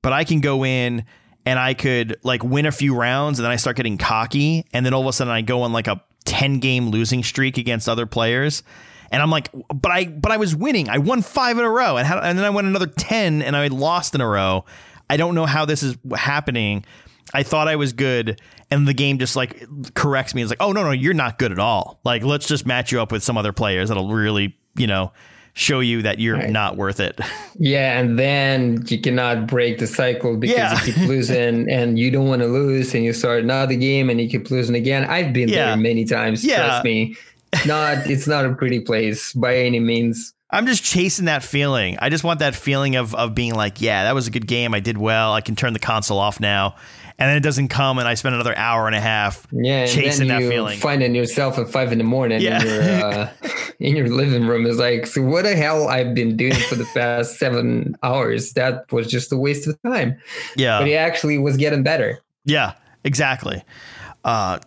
but I can go in. And I could like win a few rounds and then I start getting cocky. And then all of a sudden I go on like a 10 game losing streak against other players. And I'm like, but I was winning. I won 5 in a row. And then I won another 10 and I lost in a row. I don't know how this is happening. I thought I was good. And the game just like corrects me. It's like, oh, no, you're not good at all. Like, let's just match you up with some other players that'll really, you know, show you that you're not worth it. Yeah, and then you cannot break the cycle because you keep losing and you don't want to lose and you start another game and you keep losing again. I've been there many times, trust me. It's not a pretty place by any means. I'm just chasing that feeling. I just want that feeling of being like, yeah, that was a good game. I did well. I can turn the console off now. And then it doesn't come, and I spend another hour and a half chasing that feeling. Finding yourself at 5 a.m. in your living room is like, so what the hell I've been doing for the past 7 hours? That was just a waste of time. Yeah, but it actually was getting better. Yeah, exactly,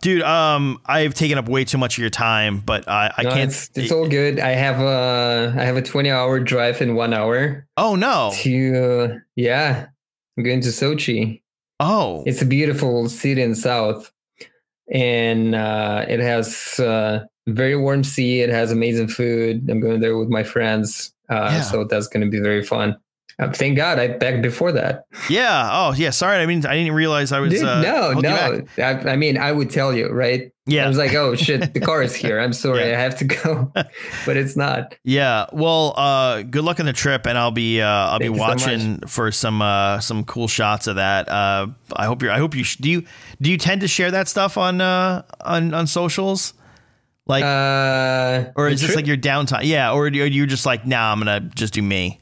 dude. I've taken up way too much of your time, but I can't. It's all good. I have a 20-hour drive in 1 hour. Oh no! I'm going to Sochi. Oh, it's a beautiful city in the south, and it has very warm sea. It has amazing food. I'm going there with my friends. So that's going to be very fun. Thank God I back before that. Yeah. Oh, yeah. Sorry. I mean, I didn't realize I was. Dude, no. I mean, I would tell you, right? Yeah. I was like, oh, shit, the car is here. I'm sorry. Yeah. I have to go. But it's not. Yeah. Well, good luck on the trip. And I'll be watching so for some cool shots of that. I hope you're do you tend to share that stuff on socials? Like, or is this like your downtime? Yeah. Or you're just like, nah, I'm going to just do me.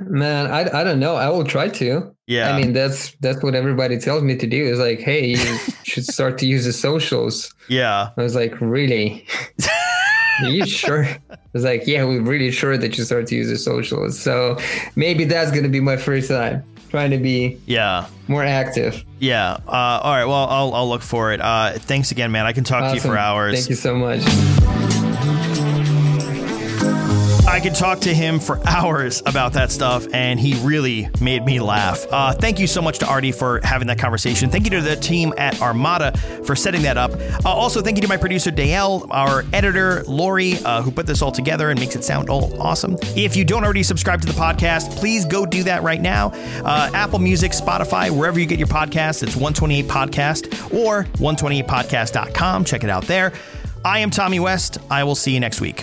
Man, I don't know. I will try to. Yeah. I mean, that's what everybody tells me to do is like, hey, you should start to use the socials. Yeah. I was like, really? Are you sure? I was like, yeah, we're really sure that you start to use the socials. So maybe that's going to be my first time. Trying to be more active. Yeah. All right. Well, I'll look for it. Thanks again, man. I can talk to you for hours. Thank you so much. I could talk to him for hours about that stuff, and he really made me laugh. Thank you so much to Artie for having that conversation. Thank you to the team at Armada for setting that up. Also, thank you to my producer, Dayel, our editor, Lori, who put this all together and makes it sound all awesome. If you don't already subscribe to the podcast, please go do that right now. Apple Music, Spotify, wherever you get your podcasts, it's 128 Podcast or 128podcast.com. Check it out there. I am Tommy West. I will see you next week.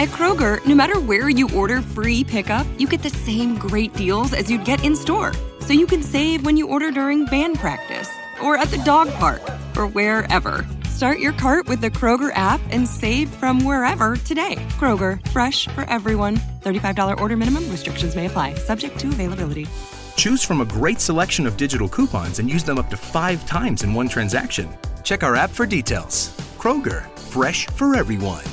At Kroger, no matter where you order free pickup, you get the same great deals as you'd get in-store. So you can save when you order during band practice, or at the dog park, or wherever. Start your cart with the Kroger app and save from wherever today. Kroger, fresh for everyone. $35 order minimum. Restrictions may apply. Subject to availability. Choose from a great selection of digital coupons and use them up to 5 times in one transaction. Check our app for details. Kroger, fresh for everyone.